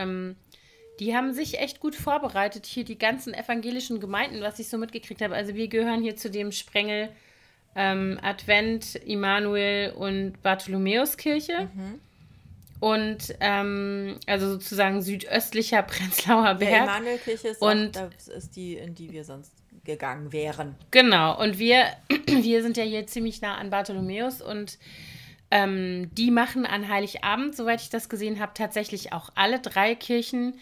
die haben sich echt gut vorbereitet, hier die ganzen evangelischen Gemeinden, was ich so mitgekriegt habe. Also wir gehören hier zu dem Sprengel, Advent, Immanuel- und Bartholomäus-Kirche. Mhm. Und also sozusagen südöstlicher Prenzlauer Berg. Ja, Immanuel-Kirche ist, und auch, das ist die, in die wir sonst gegangen wären. Genau, und wir sind ja hier ziemlich nah an Bartholomäus, und die machen an Heiligabend, soweit ich das gesehen habe, tatsächlich auch alle drei Kirchen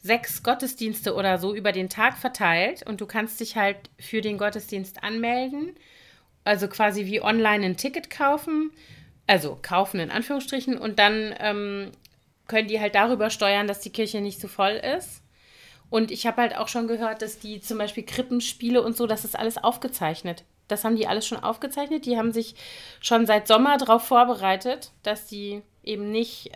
6 Gottesdienste oder so über den Tag verteilt, und du kannst dich halt für den Gottesdienst anmelden. Also quasi wie online ein Ticket kaufen, also kaufen in Anführungsstrichen, und dann können die halt darüber steuern, dass die Kirche nicht so voll ist. Und ich habe halt auch schon gehört, dass die zum Beispiel Krippenspiele und so, das ist alles aufgezeichnet. Das haben die alles schon aufgezeichnet. Die haben sich schon seit Sommer darauf vorbereitet, dass die eben nicht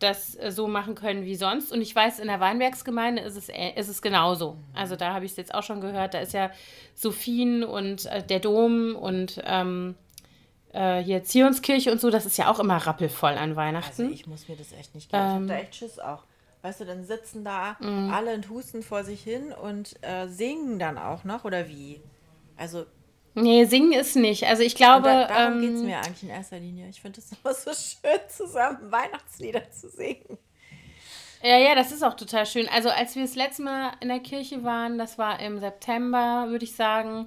das so machen können wie sonst. Und ich weiß, in der Weinbergsgemeinde ist es genauso. Also da habe ich es jetzt auch schon gehört. Da ist ja Sophien und der Dom und hier Zionskirche und so. Das ist ja auch immer rappelvoll an Weihnachten. Also ich muss mir das echt nicht geben. Ich habe da echt Schiss auch. Weißt du, dann sitzen da alle und husten vor sich hin und singen dann auch noch, oder wie? Also... Nee, singen ist nicht. Also ich glaube... Darum geht es mir eigentlich in erster Linie. Ich finde es immer so schön, zusammen Weihnachtslieder zu singen. Ja, das ist auch total schön. Also als wir das letzte Mal in der Kirche waren, das war im September, würde ich sagen,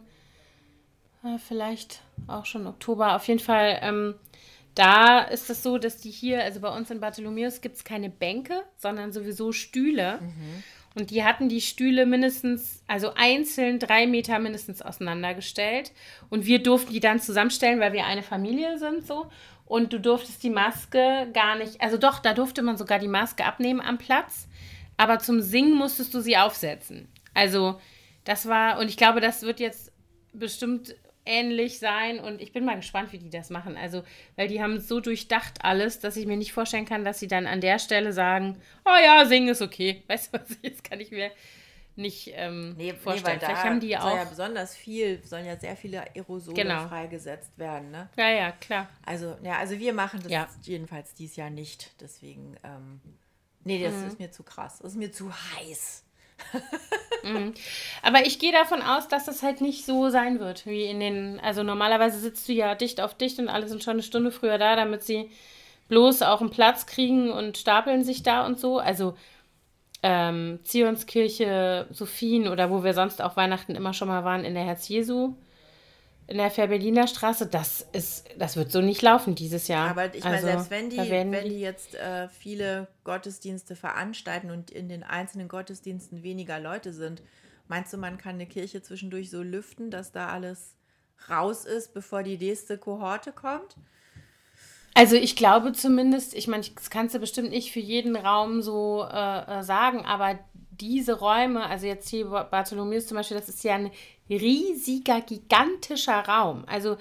vielleicht auch schon Oktober, auf jeden Fall, da ist es so, dass die hier, also bei uns in Bartholomäus gibt es keine Bänke, sondern sowieso Stühle. Mhm. Und die hatten die Stühle mindestens, also einzeln 3 Meter mindestens auseinandergestellt. Und wir durften die dann zusammenstellen, weil wir eine Familie sind so. Und du durftest die Maske gar nicht, also doch, da durfte man sogar die Maske abnehmen am Platz. Aber zum Singen musstest du sie aufsetzen. Also das war, und ich glaube, das wird jetzt bestimmt ähnlich sein. Und ich bin mal gespannt, wie die das machen. Also, weil die haben es so durchdacht alles, dass ich mir nicht vorstellen kann, dass sie dann an der Stelle sagen, oh ja, singen ist okay. Weißt du was, jetzt kann ich mir nicht vorstellen. Nee, weil vielleicht da haben die auch... sollen ja sehr viele Aerosole freigesetzt werden, ne? Ja, klar. Also wir machen das jedenfalls dieses Jahr nicht. Deswegen, das ist mir zu krass. Das ist mir zu heiß. Mhm. Aber ich gehe davon aus, dass das halt nicht so sein wird, wie in den, also normalerweise sitzt du ja dicht auf dicht und alle sind schon eine Stunde früher da, damit sie bloß auch einen Platz kriegen und stapeln sich da und so, also Zionskirche, Sophien oder wo wir sonst auch Weihnachten immer schon mal waren, in der Herz Jesu, in der Berliner Straße, das wird so nicht laufen dieses Jahr. Aber ich meine, selbst wenn die jetzt viele Gottesdienste veranstalten und in den einzelnen Gottesdiensten weniger Leute sind, meinst du, man kann eine Kirche zwischendurch so lüften, dass da alles raus ist, bevor die nächste Kohorte kommt? Also ich glaube zumindest, ich meine, das kannst du bestimmt nicht für jeden Raum so sagen, aber diese Räume, also jetzt hier Bartholomäus zum Beispiel, das ist ja ein riesiger, gigantischer Raum. Also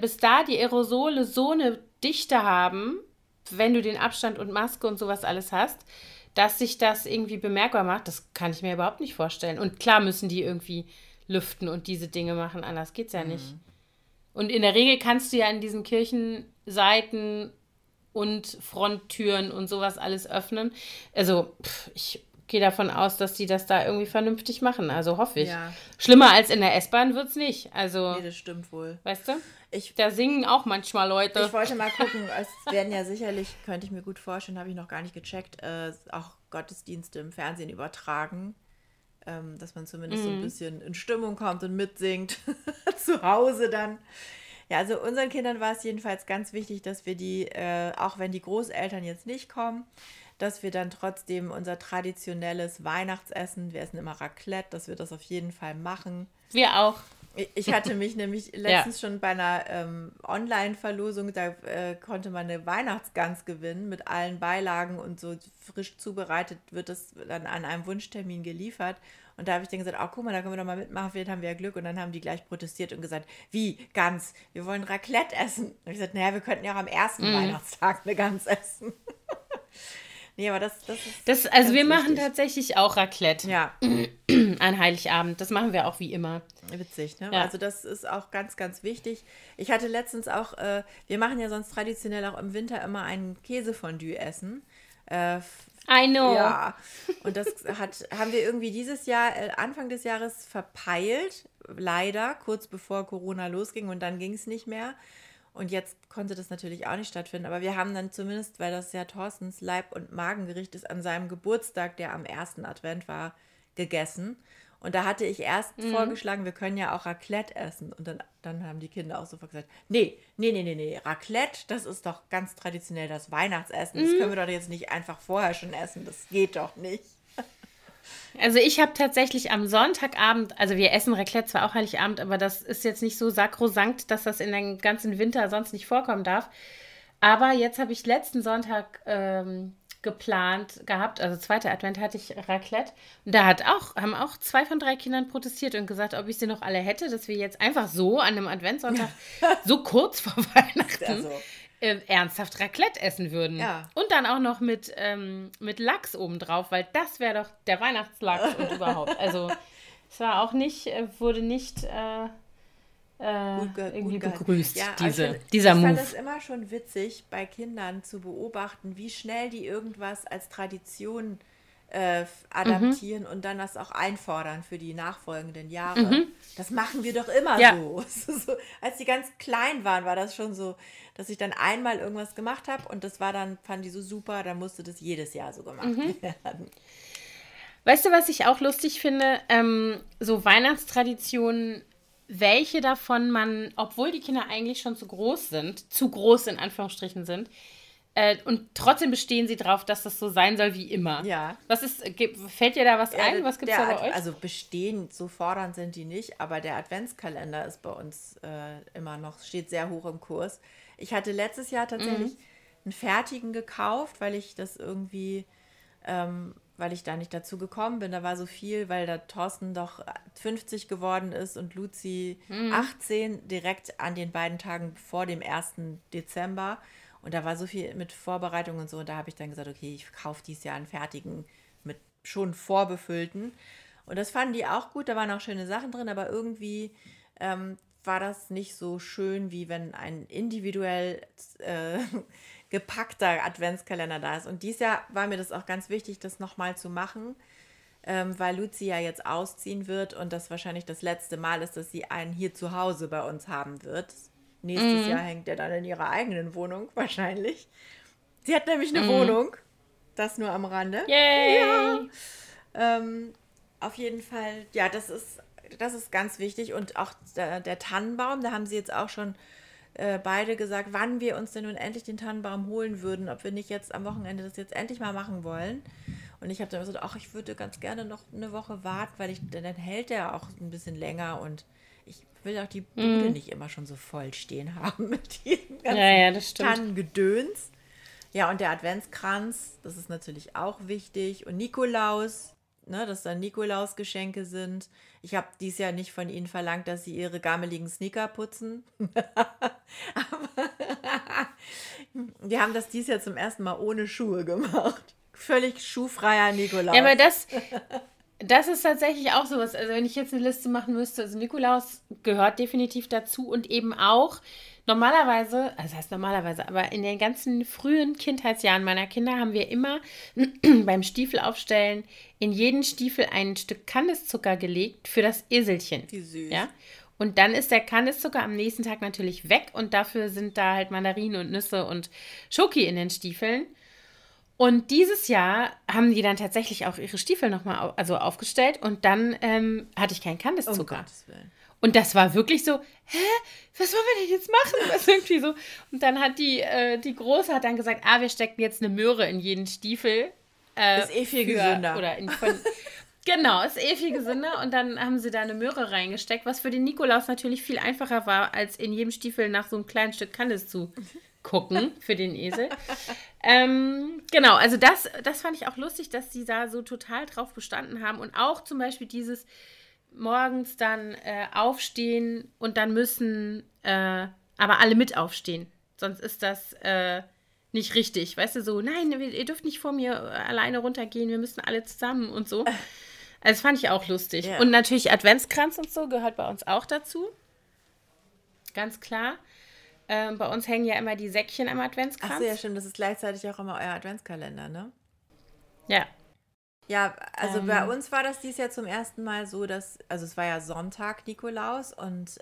bis da die Aerosole so eine Dichte haben, wenn du den Abstand und Maske und sowas alles hast, dass sich das irgendwie bemerkbar macht, das kann ich mir überhaupt nicht vorstellen. Und klar müssen die irgendwie lüften und diese Dinge machen, anders geht's ja nicht. Und in der Regel kannst du ja in diesen Kirchenseiten und Fronttüren und sowas alles öffnen. Also ich gehe davon aus, dass die das da irgendwie vernünftig machen. Also hoffe ich. Ja. Schlimmer als in der S-Bahn wird es nicht. Also, nee, das stimmt wohl. Weißt du? Da singen auch manchmal Leute. Ich wollte mal gucken. Es werden ja sicherlich, könnte ich mir gut vorstellen, habe ich noch gar nicht gecheckt, auch Gottesdienste im Fernsehen übertragen. Dass man zumindest so ein bisschen in Stimmung kommt und mitsingt. Zu Hause dann. Ja, also unseren Kindern war es jedenfalls ganz wichtig, dass wir die, auch wenn die Großeltern jetzt nicht kommen, dass wir dann trotzdem unser traditionelles Weihnachtsessen, wir essen immer Raclette, dass wir das auf jeden Fall machen. Wir auch. Ich hatte mich nämlich letztens schon bei einer Online-Verlosung, da konnte man eine Weihnachtsgans gewinnen mit allen Beilagen und so frisch zubereitet wird das dann an einem Wunschtermin geliefert. Und da habe ich dann gesagt, oh, guck mal, da können wir doch mal mitmachen, vielleicht haben wir ja Glück. Und dann haben die gleich protestiert und gesagt, wie, Gans? Wir wollen Raclette essen. Und ich gesagt, naja, wir könnten ja auch am ersten Weihnachtstag eine Gans essen. Nee, aber das ist... Das, also wir machen tatsächlich auch Raclette. Ja. An Heiligabend. Das machen wir auch wie immer. Witzig, ne? Ja. Also das ist auch ganz, ganz wichtig. Ich hatte letztens auch... wir machen ja sonst traditionell auch im Winter immer einen Käsefondue-Essen. I know. Ja. Und das haben wir irgendwie dieses Jahr, Anfang des Jahres verpeilt. Leider, kurz bevor Corona losging. Und dann ging es nicht mehr. Und jetzt konnte das natürlich auch nicht stattfinden. Aber wir haben dann zumindest, weil das ja Thorstens Leib- und Magengericht ist, an seinem Geburtstag, der am ersten Advent war, gegessen. Und da hatte ich erst vorgeschlagen, wir können ja auch Raclette essen. Und dann haben die Kinder auch sofort gesagt, nee, Raclette, das ist doch ganz traditionell das Weihnachtsessen. Das können wir doch jetzt nicht einfach vorher schon essen. Das geht doch nicht. Also ich habe tatsächlich am Sonntagabend, also wir essen Raclette zwar auch Heiligabend, aber das ist jetzt nicht so sakrosankt, dass das in den ganzen Winter sonst nicht vorkommen darf. Aber jetzt habe ich letzten Sonntag geplant gehabt, also zweiter Advent hatte ich Raclette. Und da haben auch 2 von 3 Kindern protestiert und gesagt, ob ich sie noch alle hätte, dass wir jetzt einfach so an einem Adventssonntag, so kurz vor Weihnachten, ernsthaft Raclette essen würden. Ja. Und dann auch noch mit Lachs obendrauf, weil das wäre doch der Weihnachtslachs und überhaupt. Also es war auch nicht, wurde nicht irgendwie gut begrüßt, ja, dieser Move. Ich fand es immer schon witzig, bei Kindern zu beobachten, wie schnell die irgendwas als Tradition adaptieren und dann das auch einfordern für die nachfolgenden Jahre. Das machen wir doch immer so. Als die ganz klein waren, war das schon so, dass ich dann einmal irgendwas gemacht habe und das war dann, fand die so super, dann musste das jedes Jahr so gemacht werden. Weißt du, was ich auch lustig finde? So Weihnachtstraditionen, welche davon man, obwohl die Kinder eigentlich schon zu groß sind, in Anführungsstrichen sind, und trotzdem bestehen sie drauf, dass das so sein soll wie immer. Ja. Fällt dir da was ein? Was gibt es da bei euch? Also bestehen, so fordernd sind die nicht, aber der Adventskalender ist bei uns immer noch, steht sehr hoch im Kurs. Ich hatte letztes Jahr tatsächlich einen fertigen gekauft, weil ich das irgendwie, weil ich da nicht dazu gekommen bin. Da war so viel, weil da Thorsten doch 50 geworden ist und Luzi 18, direkt an den beiden Tagen vor dem 1. Dezember. Und da war so viel mit Vorbereitung und so. Und da habe ich dann gesagt, okay, ich kaufe dieses Jahr einen fertigen, mit schon vorbefüllten. Und das fanden die auch gut. Da waren auch schöne Sachen drin. Aber irgendwie war das nicht so schön, wie wenn ein individuell gepackter Adventskalender da ist. Und dieses Jahr war mir das auch ganz wichtig, das nochmal zu machen, weil Luzi ja jetzt ausziehen wird. Und das wahrscheinlich das letzte Mal ist, dass sie einen hier zu Hause bei uns haben wird. Nächstes Jahr hängt er dann in ihrer eigenen Wohnung, wahrscheinlich. Sie hat nämlich eine Wohnung. Das nur am Rande. Yay! Ja. Auf jeden Fall, ja, das ist ganz wichtig. Und auch der Tannenbaum, da haben sie jetzt auch schon beide gesagt, wann wir uns denn nun endlich den Tannenbaum holen würden, ob wir nicht jetzt am Wochenende das jetzt endlich mal machen wollen. Und ich habe dann gesagt, ach, ich würde ganz gerne noch eine Woche warten, weil dann hält der auch ein bisschen länger und will auch die Bude nicht immer schon so voll stehen haben mit diesem ganzen Tannengedöns. Ja, und der Adventskranz, das ist natürlich auch wichtig. Und Nikolaus, ne, dass da Nikolausgeschenke sind. Ich habe dieses Jahr nicht von ihnen verlangt, dass sie ihre gammeligen Sneaker putzen. Aber wir haben das dieses Jahr zum ersten Mal ohne Schuhe gemacht. Völlig schuhfreier Nikolaus. Ja, aber das ist tatsächlich auch sowas, also wenn ich jetzt eine Liste machen müsste, also Nikolaus gehört definitiv dazu und eben auch normalerweise, also das heißt normalerweise, aber in den ganzen frühen Kindheitsjahren meiner Kinder haben wir immer beim Stiefelaufstellen in jeden Stiefel ein Stück Kandiszucker gelegt für das Eselchen. Wie süß. Ja? Und dann ist der Kandiszucker am nächsten Tag natürlich weg und dafür sind da halt Mandarinen und Nüsse und Schoki in den Stiefeln. Und dieses Jahr haben die dann tatsächlich auch ihre Stiefel nochmal aufgestellt und dann hatte ich keinen Kandiszucker. Oh, und das war wirklich so, hä, was wollen wir denn jetzt machen? Das irgendwie so. Und dann hat die Große hat dann gesagt, wir stecken jetzt eine Möhre in jeden Stiefel. Ist eh viel gesünder. Genau, ist eh viel gesünder. Und dann haben sie da eine Möhre reingesteckt, was für den Nikolaus natürlich viel einfacher war, als in jedem Stiefel nach so einem kleinen Stück Kandis zu gucken für den Esel. Genau, also das fand ich auch lustig, dass die da so total drauf bestanden haben. Und auch zum Beispiel dieses morgens dann aufstehen und dann müssen aber alle mit aufstehen. Sonst ist das nicht richtig. Weißt du, so, nein, ihr dürft nicht vor mir alleine runtergehen, wir müssen alle zusammen und so. Also das fand ich auch lustig. Yeah. Und natürlich Adventskranz und so gehört bei uns auch dazu. Ganz klar. Bei uns hängen ja immer die Säckchen am Adventskranz. Ach so, ja, stimmt. Das ist gleichzeitig auch immer euer Adventskalender, ne? Ja. Ja, also bei uns war das dieses Jahr zum ersten Mal so, dass, also es war ja Sonntag, Nikolaus, und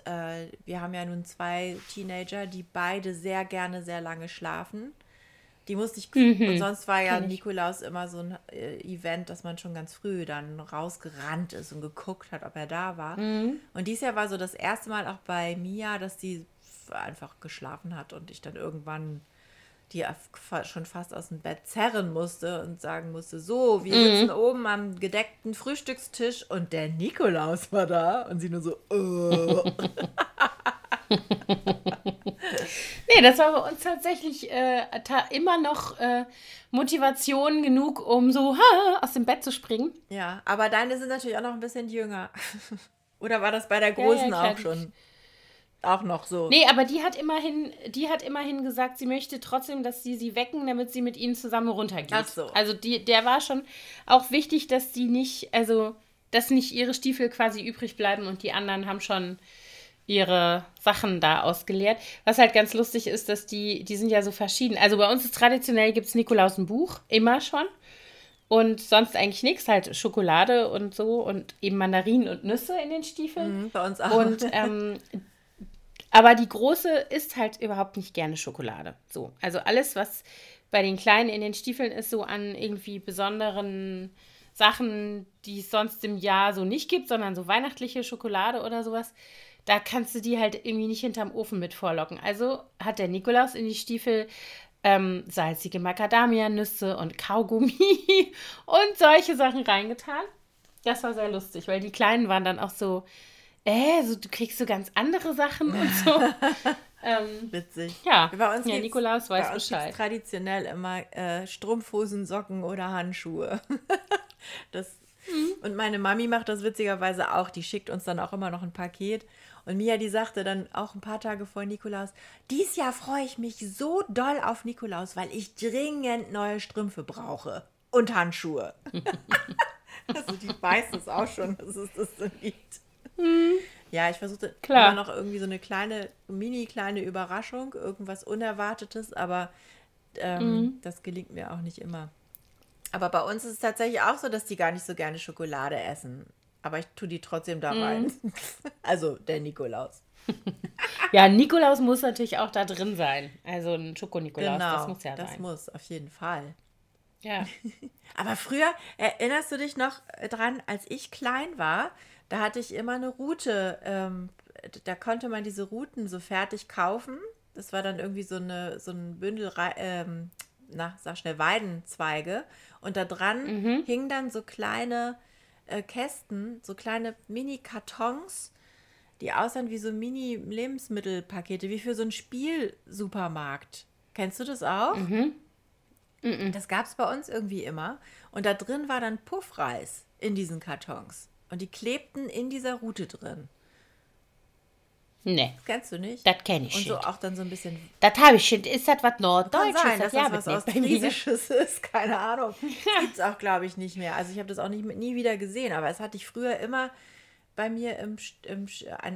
wir haben ja nun 2 Teenager, die beide sehr gerne sehr lange schlafen. Die musste ich kriegen. Und sonst war ja Nikolaus immer so ein Event, dass man schon ganz früh dann rausgerannt ist und geguckt hat, ob er da war. Mhm. Und dieses Jahr war so das erste Mal auch bei Mia, dass die einfach geschlafen hat und ich dann irgendwann die schon fast aus dem Bett zerren musste und sagen musste, so, wir sitzen oben am gedeckten Frühstückstisch und der Nikolaus war da. Und sie nur so, Nee, das war bei uns tatsächlich immer noch Motivation genug, um so aus dem Bett zu springen. Ja, aber deine sind natürlich auch noch ein bisschen jünger. Oder war das bei der Großen auch schon? Auch noch so. Nee, aber die hat immerhin gesagt, sie möchte trotzdem, dass sie wecken, damit sie mit ihnen zusammen runtergeht. Ach so. Also der war schon auch wichtig, dass die nicht, also dass nicht ihre Stiefel quasi übrig bleiben und die anderen haben schon ihre Sachen da ausgeleert. Was halt ganz lustig ist, dass die sind ja so verschieden. Also bei uns ist traditionell, gibt es Nikolaus ein Buch, immer schon. Und sonst eigentlich nichts, halt Schokolade und so und eben Mandarinen und Nüsse in den Stiefeln. Bei uns auch. Und aber die Große isst halt überhaupt nicht gerne Schokolade. So. Also alles, was bei den Kleinen in den Stiefeln ist, so an irgendwie besonderen Sachen, die es sonst im Jahr so nicht gibt, sondern so weihnachtliche Schokolade oder sowas, da kannst du die halt irgendwie nicht hinterm Ofen mit vorlocken. Also hat der Nikolaus in die Stiefel salzige Macadamia-Nüsse und Kaugummi und solche Sachen reingetan. Das war sehr lustig, weil die Kleinen waren dann auch so, so, du kriegst so ganz andere Sachen und so. Witzig. Ja, bei uns Nikolaus weiß Bescheid. Traditionell immer Strumpfhosen, Socken oder Handschuhe. Und meine Mami macht das witzigerweise auch. Die schickt uns dann auch immer noch ein Paket. Und Mia, die sagte dann auch ein paar Tage vor Nikolaus, dies Jahr freue ich mich so doll auf Nikolaus, weil ich dringend neue Strümpfe brauche und Handschuhe. Also die weiß es auch schon, dass es das so gibt. Ja, ich versuchte immer noch irgendwie so eine kleine, mini-kleine Überraschung, irgendwas Unerwartetes, aber das gelingt mir auch nicht immer. Aber bei uns ist es tatsächlich auch so, dass die gar nicht so gerne Schokolade essen. Aber ich tue die trotzdem da rein. Also der Nikolaus. Ja, Nikolaus muss natürlich auch da drin sein. Also ein Schoko-Nikolaus, genau, das muss ja sein. Das muss, auf jeden Fall. Ja. Aber früher, erinnerst du dich noch dran, als ich klein war, da hatte ich immer eine Rute. Da konnte man diese Ruten so fertig kaufen. Das war dann irgendwie so ein Bündel, Weidenzweige. Und da dran hingen dann so kleine Kästen, so kleine Mini-Kartons, die aussahen wie so Mini-Lebensmittelpakete, wie für so einen Spielsupermarkt. Kennst du das auch? Mhm. Das gab es bei uns irgendwie immer. Und da drin war dann Puffreis in diesen Kartons. Und die klebten in dieser Rute drin. Nee. Das kennst du nicht? Das kenne ich schon. Und so auch dann so ein bisschen... Das habe ich schon. Ist das was Norddeutsches? Kann sein, dass das was Ostfriesisches ist. Keine Ahnung. Das gibt es auch, glaube ich, nicht mehr. Also ich habe das auch nie wieder gesehen. Aber es hatte ich früher immer bei mir an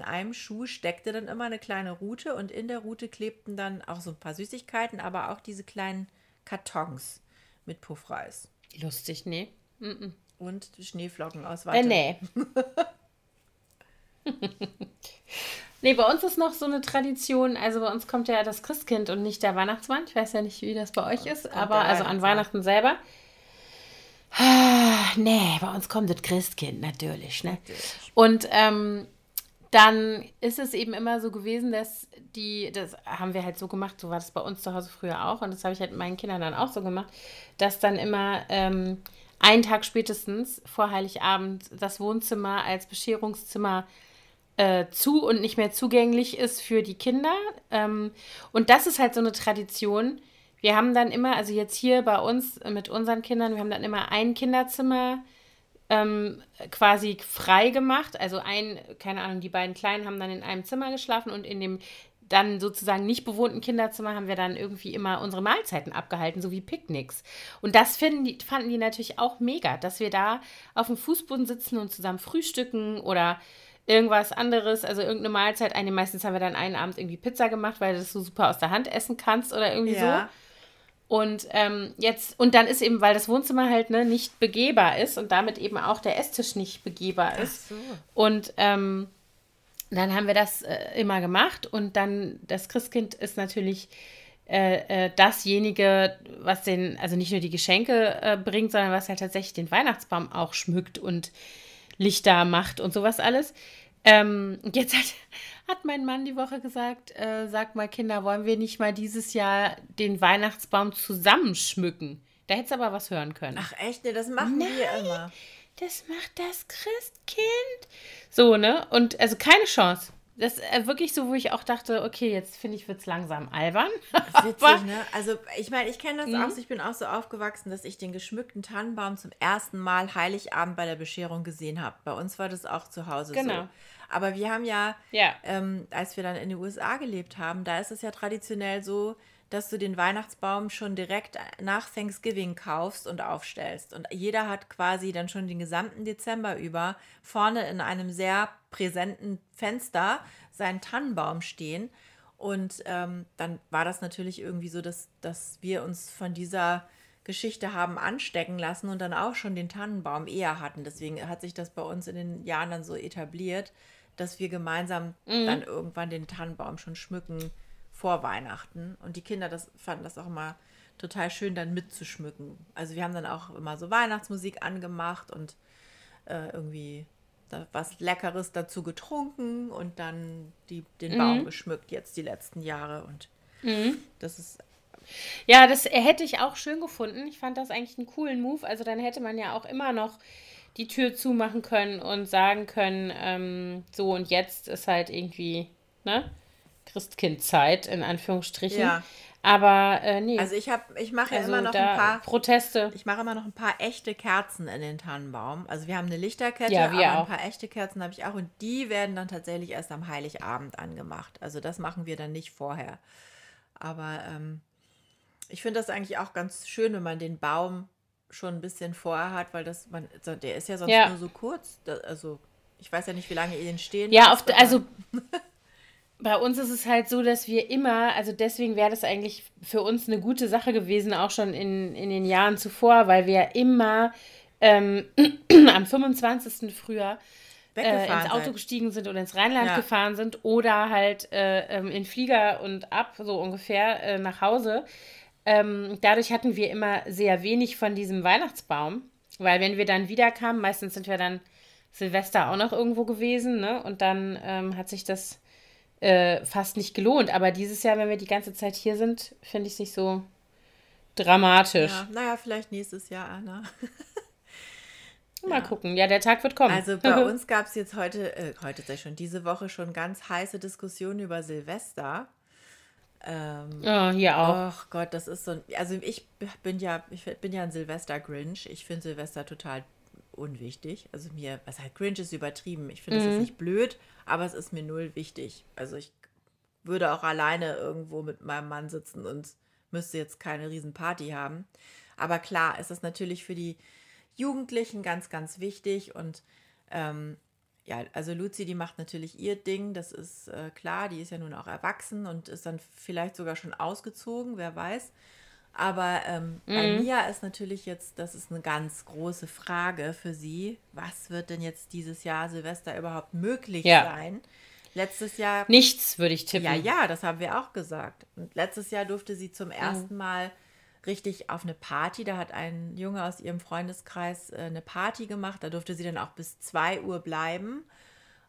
einem Schuh steckte dann immer eine kleine Rute. Und in der Rute klebten dann auch so ein paar Süßigkeiten, aber auch diese kleinen Kartons mit Puffreis. Lustig, nee. Mm-mm. Und Schneeflocken aus Watte. Nee. Nee, bei uns ist noch so eine Tradition, also bei uns kommt ja das Christkind und nicht der Weihnachtsmann. Ich weiß ja nicht, wie das bei euch ist, aber also an Weihnachten selber. Nee, bei uns kommt das Christkind, natürlich. Ne? Und dann ist es eben immer so gewesen, dass das haben wir halt so gemacht, so war das bei uns zu Hause früher auch und das habe ich halt mit meinen Kindern dann auch so gemacht, dass dann immer... einen Tag spätestens vor Heiligabend das Wohnzimmer als Bescherungszimmer zu und nicht mehr zugänglich ist für die Kinder. Und das ist halt so eine Tradition. Wir haben dann immer, also jetzt hier bei uns mit unseren Kindern, wir haben dann immer ein Kinderzimmer quasi frei gemacht. Also keine Ahnung, die beiden Kleinen haben dann in einem Zimmer geschlafen und in dem dann sozusagen nicht bewohnten Kinderzimmer haben wir dann irgendwie immer unsere Mahlzeiten abgehalten, so wie Picknicks. Und das fanden die natürlich auch mega, dass wir da auf dem Fußboden sitzen und zusammen frühstücken oder irgendwas anderes, also irgendeine Mahlzeit einnehmen. Meistens haben wir dann einen Abend irgendwie Pizza gemacht, weil du das so super aus der Hand essen kannst oder irgendwie ja. So. Und und dann ist eben, weil das Wohnzimmer halt nicht begehbar ist und damit eben auch der Esstisch nicht begehbar ist. Ach so. Und dann haben wir das immer gemacht und dann das Christkind ist natürlich dasjenige, was also nicht nur die Geschenke bringt, sondern was halt tatsächlich den Weihnachtsbaum auch schmückt und Lichter macht und sowas alles. Und jetzt hat mein Mann die Woche gesagt, sag mal Kinder, wollen wir nicht mal dieses Jahr den Weihnachtsbaum zusammenschmücken? Da hättest du aber was hören können. Ach echt, ne, das machen wir immer. Das macht das Christkind. So, Und also keine Chance. Das ist wirklich so, wo ich auch dachte, okay, jetzt finde ich, wird es langsam albern. Witzig, Also ich meine, ich kenne das auch so. Ich bin auch so aufgewachsen, dass ich den geschmückten Tannenbaum zum ersten Mal Heiligabend bei der Bescherung gesehen habe. Bei uns war das auch zu Hause so. Aber wir haben als wir dann in den USA gelebt haben, da ist es ja traditionell so, dass du den Weihnachtsbaum schon direkt nach Thanksgiving kaufst und aufstellst. Und jeder hat quasi dann schon den gesamten Dezember über vorne in einem sehr präsenten Fenster seinen Tannenbaum stehen. Und dann war das natürlich irgendwie so, dass wir uns von dieser Geschichte haben anstecken lassen und dann auch schon den Tannenbaum eher hatten. Deswegen hat sich das bei uns in den Jahren dann so etabliert, dass wir gemeinsam dann irgendwann den Tannenbaum schon schmücken vor Weihnachten. Und die Kinder fanden das auch immer total schön, dann mitzuschmücken. Also wir haben dann auch immer so Weihnachtsmusik angemacht und irgendwie was Leckeres dazu getrunken und dann den Baum geschmückt jetzt die letzten Jahre. Und das ist... Ja, das hätte ich auch schön gefunden. Ich fand das eigentlich einen coolen Move. Also dann hätte man ja auch immer noch die Tür zumachen können und sagen können, so und jetzt ist halt irgendwie, Christkindzeit, in Anführungsstrichen. Ja. Aber nee. Also ich mache immer noch ein paar echte Kerzen in den Tannenbaum. Also wir haben eine Lichterkette, ein paar echte Kerzen habe ich auch. Und die werden dann tatsächlich erst am Heiligabend angemacht. Also das machen wir dann nicht vorher. Aber ich finde das eigentlich auch ganz schön, wenn man den Baum schon ein bisschen vorher hat, weil der ist ja sonst nur so kurz. Also ich weiß ja nicht, wie lange ihr den stehen lasst. Ja, also... Bei uns ist es halt so, dass wir immer, also deswegen wäre das eigentlich für uns eine gute Sache gewesen, auch schon in den Jahren zuvor, weil wir immer am 25. früher ins Auto gestiegen sind oder ins Rheinland gefahren sind oder halt in Flieger und ab, so ungefähr, nach Hause. Dadurch hatten wir immer sehr wenig von diesem Weihnachtsbaum, weil wenn wir dann wiederkamen, meistens sind wir dann Silvester auch noch irgendwo gewesen, und dann hat sich das fast nicht gelohnt, aber dieses Jahr, wenn wir die ganze Zeit hier sind, finde ich es nicht so dramatisch. Ja, vielleicht nächstes Jahr, Anna. Mal gucken. Ja, der Tag wird kommen. Also bei uns gab es jetzt diese Woche schon ganz heiße Diskussionen über Silvester. Hier auch. Ach Gott, das ist also ich bin ja ein Silvester-Grinch. Ich finde Silvester total unwichtig. Also Grinch ist übertrieben. Ich finde das jetzt nicht blöd, aber es ist mir null wichtig. Also ich würde auch alleine irgendwo mit meinem Mann sitzen und müsste jetzt keine Riesenparty haben. Aber klar, es ist natürlich für die Jugendlichen ganz, ganz wichtig und also Luzi, die macht natürlich ihr Ding, das ist klar, die ist ja nun auch erwachsen und ist dann vielleicht sogar schon ausgezogen, wer weiß. Aber bei Mia ist natürlich jetzt, das ist eine ganz große Frage für sie, was wird denn jetzt dieses Jahr Silvester überhaupt möglich sein? Letztes Jahr... Nichts, würde ich tippen. Ja, das haben wir auch gesagt. Und letztes Jahr durfte sie zum ersten Mal richtig auf eine Party. Da hat ein Junge aus ihrem Freundeskreis eine Party gemacht. Da durfte sie dann auch bis 2 Uhr bleiben.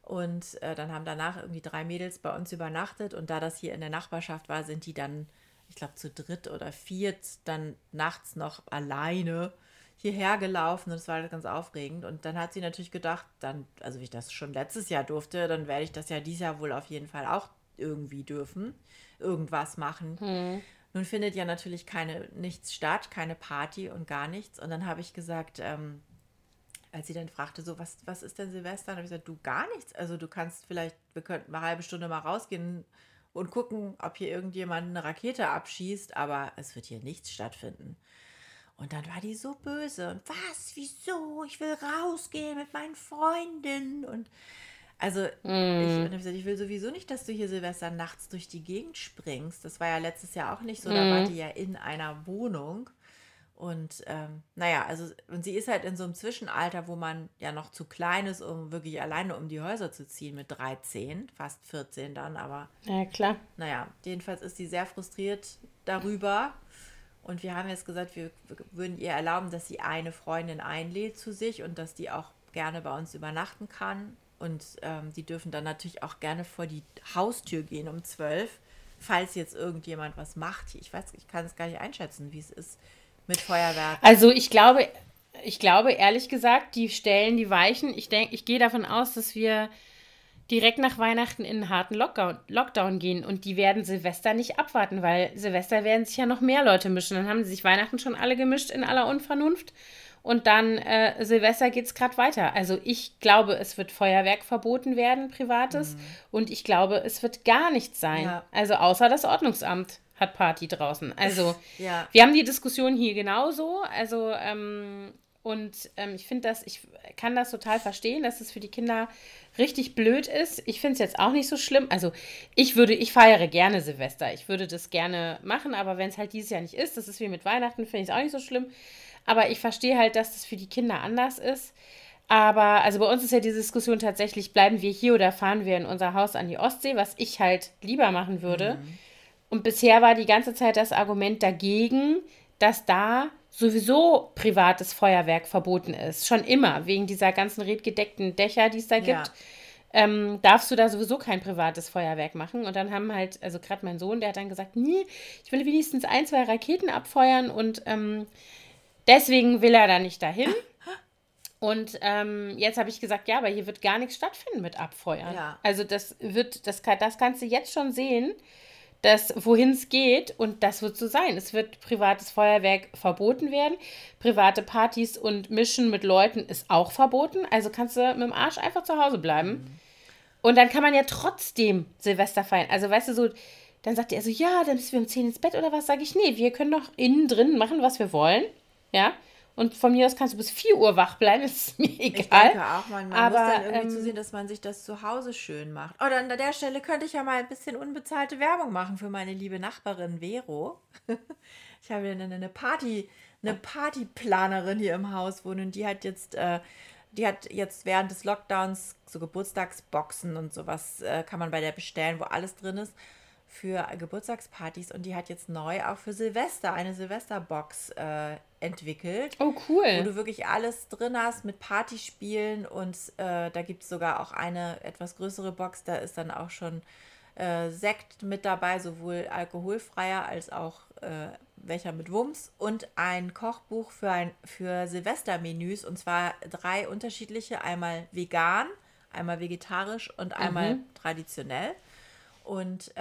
Und dann haben danach irgendwie 3 Mädels bei uns übernachtet. Und da das hier in der Nachbarschaft war, sind die dann... ich glaube, zu dritt oder viert, dann nachts noch alleine hierher gelaufen und es war ganz aufregend. Und dann hat sie natürlich gedacht, dann, also wie ich das schon letztes Jahr durfte, dann werde ich das ja dieses Jahr wohl auf jeden Fall auch irgendwie dürfen, irgendwas machen. Hm. Nun findet ja natürlich nichts statt, keine Party und gar nichts. Und dann habe ich gesagt, als sie dann fragte, so, was ist denn Silvester? Dann habe ich gesagt, du, gar nichts. Also du kannst vielleicht, wir könnten eine halbe Stunde mal rausgehen und gucken, ob hier irgendjemand eine Rakete abschießt, aber es wird hier nichts stattfinden. Und dann war die so böse. Und was, wieso? Ich will rausgehen mit meinen Freundinnen. Und also ich habe gesagt, ich will sowieso nicht, dass du hier Silvester nachts durch die Gegend springst. Das war ja letztes Jahr auch nicht so. Da war die ja in einer Wohnung. Und und sie ist halt in so einem Zwischenalter, wo man ja noch zu klein ist, um wirklich alleine um die Häuser zu ziehen mit 13, fast 14 dann, aber... Ja, klar. Naja, jedenfalls ist sie sehr frustriert darüber und wir haben jetzt gesagt, wir würden ihr erlauben, dass sie eine Freundin einlädt zu sich und dass die auch gerne bei uns übernachten kann und die dürfen dann natürlich auch gerne vor die Haustür gehen um 12, falls jetzt irgendjemand was macht. Ich kann es gar nicht einschätzen, wie es ist. Mit Feuerwerk. Also ich glaube ehrlich gesagt, die stellen die Weichen. Ich gehe davon aus, dass wir direkt nach Weihnachten in einen harten Lockdown gehen und die werden Silvester nicht abwarten, weil Silvester werden sich ja noch mehr Leute mischen. Dann haben sie sich Weihnachten schon alle gemischt in aller Unvernunft und dann Silvester geht es gerade weiter. Also ich glaube, es wird Feuerwerk verboten werden, privates, und ich glaube, es wird gar nichts sein, ja. Also außer das Ordnungsamt. Hat Party draußen. Also, ja. Wir haben die Diskussion hier genauso. Also, ich finde das, ich kann das total verstehen, dass es für die Kinder richtig blöd ist. Ich finde es jetzt auch nicht so schlimm. Also, ich feiere gerne Silvester. Ich würde das gerne machen, aber wenn es halt dieses Jahr nicht ist, das ist wie mit Weihnachten, finde ich es auch nicht so schlimm. Aber ich verstehe halt, dass das für die Kinder anders ist. Aber, also bei uns ist ja diese Diskussion tatsächlich, bleiben wir hier oder fahren wir in unser Haus an die Ostsee, was ich halt lieber machen würde. Mhm. Und bisher war die ganze Zeit das Argument dagegen, dass da sowieso privates Feuerwerk verboten ist. Schon immer, wegen dieser ganzen redgedeckten Dächer, die es da gibt, darfst du da sowieso kein privates Feuerwerk machen. Und dann haben halt, also gerade mein Sohn, der hat dann gesagt, nee, ich will wenigstens 1, 2 Raketen abfeuern und deswegen will er da nicht dahin. Und jetzt habe ich gesagt, ja, aber hier wird gar nichts stattfinden mit Abfeuern. Ja. Also das kannst du jetzt schon sehen, wohin es geht und das wird so sein. Es wird privates Feuerwerk verboten werden, private Partys und Mischen mit Leuten ist auch verboten, also kannst du mit dem Arsch einfach zu Hause bleiben und dann kann man ja trotzdem Silvester feiern, also weißt du so, dann sagt er so, ja, dann müssen wir um 10 ins Bett oder was, sage ich, nee, wir können doch innen drin machen, was wir wollen, ja, und von mir aus kannst du bis 4 Uhr wach bleiben, das ist mir egal. Ich denke auch, man muss dann irgendwie zusehen, dass man sich das zu Hause schön macht. Oder an der Stelle könnte ich ja mal ein bisschen unbezahlte Werbung machen für meine liebe Nachbarin Vero. Ich habe eine Partyplanerin hier im Haus wohnen, die hat jetzt während des Lockdowns so Geburtstagsboxen und sowas kann man bei der bestellen, wo alles drin ist. Für Geburtstagspartys und die hat jetzt neu auch für Silvester eine Silvesterbox entwickelt. Oh, cool. Wo du wirklich alles drin hast mit Partyspielen und da gibt es sogar auch eine etwas größere Box, da ist dann auch schon Sekt mit dabei, sowohl alkoholfreier als auch welcher mit Wumms und ein Kochbuch für Silvestermenüs und zwar 3 unterschiedliche, einmal vegan, einmal vegetarisch und einmal traditionell. Und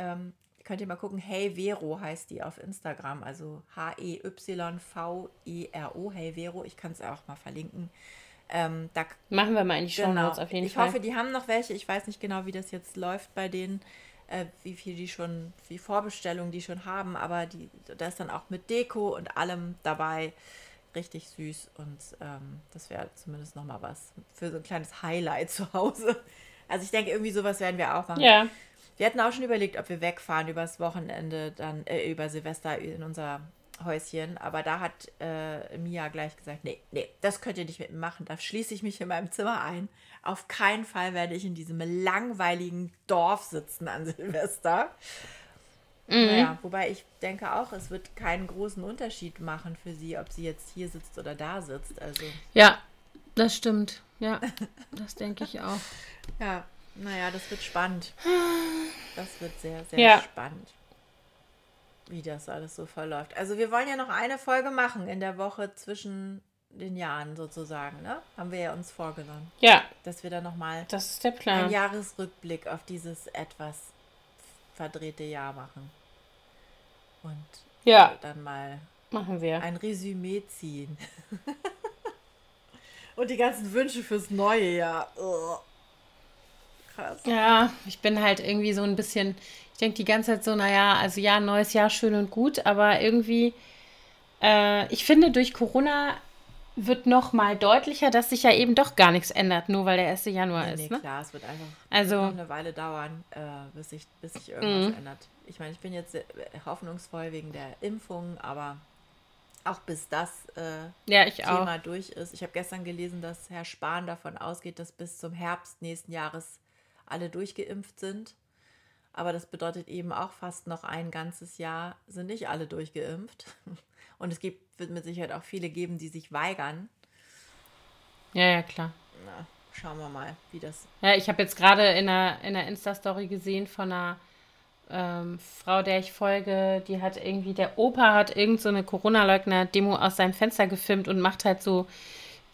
könnt ihr mal gucken, Hey Vero heißt die auf Instagram, also H-E-Y-V-E-R-O, Hey Vero, ich kann es auch mal verlinken. Da machen wir mal in die Shownotes auf jeden Fall. Ich hoffe, die haben noch welche, ich weiß nicht genau, wie das jetzt läuft bei denen, wie Vorbestellungen die schon haben, aber da ist dann auch mit Deko und allem dabei, richtig süß und das wäre zumindest nochmal was für so ein kleines Highlight zu Hause. Also ich denke, irgendwie sowas werden wir auch machen. Ja. Wir hatten auch schon überlegt, ob wir wegfahren übers Wochenende, dann über Silvester in unser Häuschen. Aber da hat Mia gleich gesagt, nee, das könnt ihr nicht mitmachen. Da schließe ich mich in meinem Zimmer ein. Auf keinen Fall werde ich in diesem langweiligen Dorf sitzen an Silvester. Mhm. Naja, wobei ich denke auch, es wird keinen großen Unterschied machen für sie, ob sie jetzt hier sitzt oder da sitzt. Also. Ja, das stimmt. Ja, das denke ich auch. Ja. Naja, das wird spannend. Das wird sehr, sehr spannend, wie das alles so verläuft. Also wir wollen ja noch eine Folge machen in der Woche zwischen den Jahren sozusagen, ne? Haben wir ja uns vorgenommen. Ja. Dass wir da nochmal einen Jahresrückblick auf dieses etwas verdrehte Jahr machen. Und dann mal ein Resümee ziehen. Und die ganzen Wünsche fürs neue Jahr. Oh. Krass. Ja, ich bin halt irgendwie so ein bisschen, ich denke die ganze Zeit so, naja, also ja, neues Jahr, schön und gut, aber irgendwie, ich finde, durch Corona wird noch mal deutlicher, dass sich ja eben doch gar nichts ändert, nur weil der 1. Januar ist. Nee, klar, es wird einfach noch eine Weile dauern, bis sich irgendwas ändert. Ich meine, ich bin jetzt hoffnungsvoll wegen der Impfung, aber auch bis das Thema durch ist. Ich habe gestern gelesen, dass Herr Spahn davon ausgeht, dass bis zum Herbst nächsten Jahres alle durchgeimpft sind. Aber das bedeutet eben auch fast noch ein ganzes Jahr sind nicht alle durchgeimpft. Und es wird mit Sicherheit auch viele geben, die sich weigern. Ja, klar. Na, schauen wir mal, wie das... Ja, ich habe jetzt gerade in einer Insta-Story gesehen von einer Frau, der ich folge, die hat irgendwie... Der Opa hat irgend so eine Corona-Leugner-Demo aus seinem Fenster gefilmt und macht halt so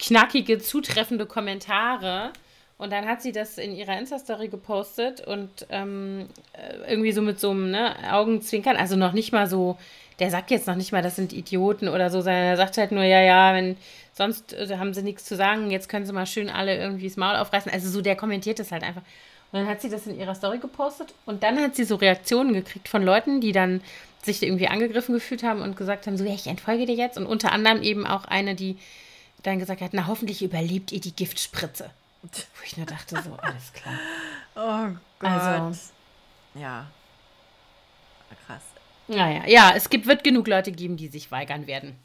knackige, zutreffende Kommentare. Und dann hat sie das in ihrer Insta-Story gepostet und irgendwie so mit so einem Augenzwinkern, also noch nicht mal so... Der sagt jetzt noch nicht mal, das sind Idioten oder so, sondern er sagt halt nur, wenn sonst haben sie nichts zu sagen, jetzt können sie mal schön alle irgendwie das Maul aufreißen. Also so, der kommentiert das halt einfach. Und dann hat sie das in ihrer Story gepostet und dann hat sie so Reaktionen gekriegt von Leuten, die dann sich irgendwie angegriffen gefühlt haben und gesagt haben, so, ich entfolge dir jetzt. Und unter anderem eben auch eine, die dann gesagt hat, na, hoffentlich überlebt ihr die Giftspritze. Wo ich nur dachte, so, alles klar. Oh Gott. Also, ja. Krass. Naja, ja, es wird genug Leute geben, die sich weigern werden,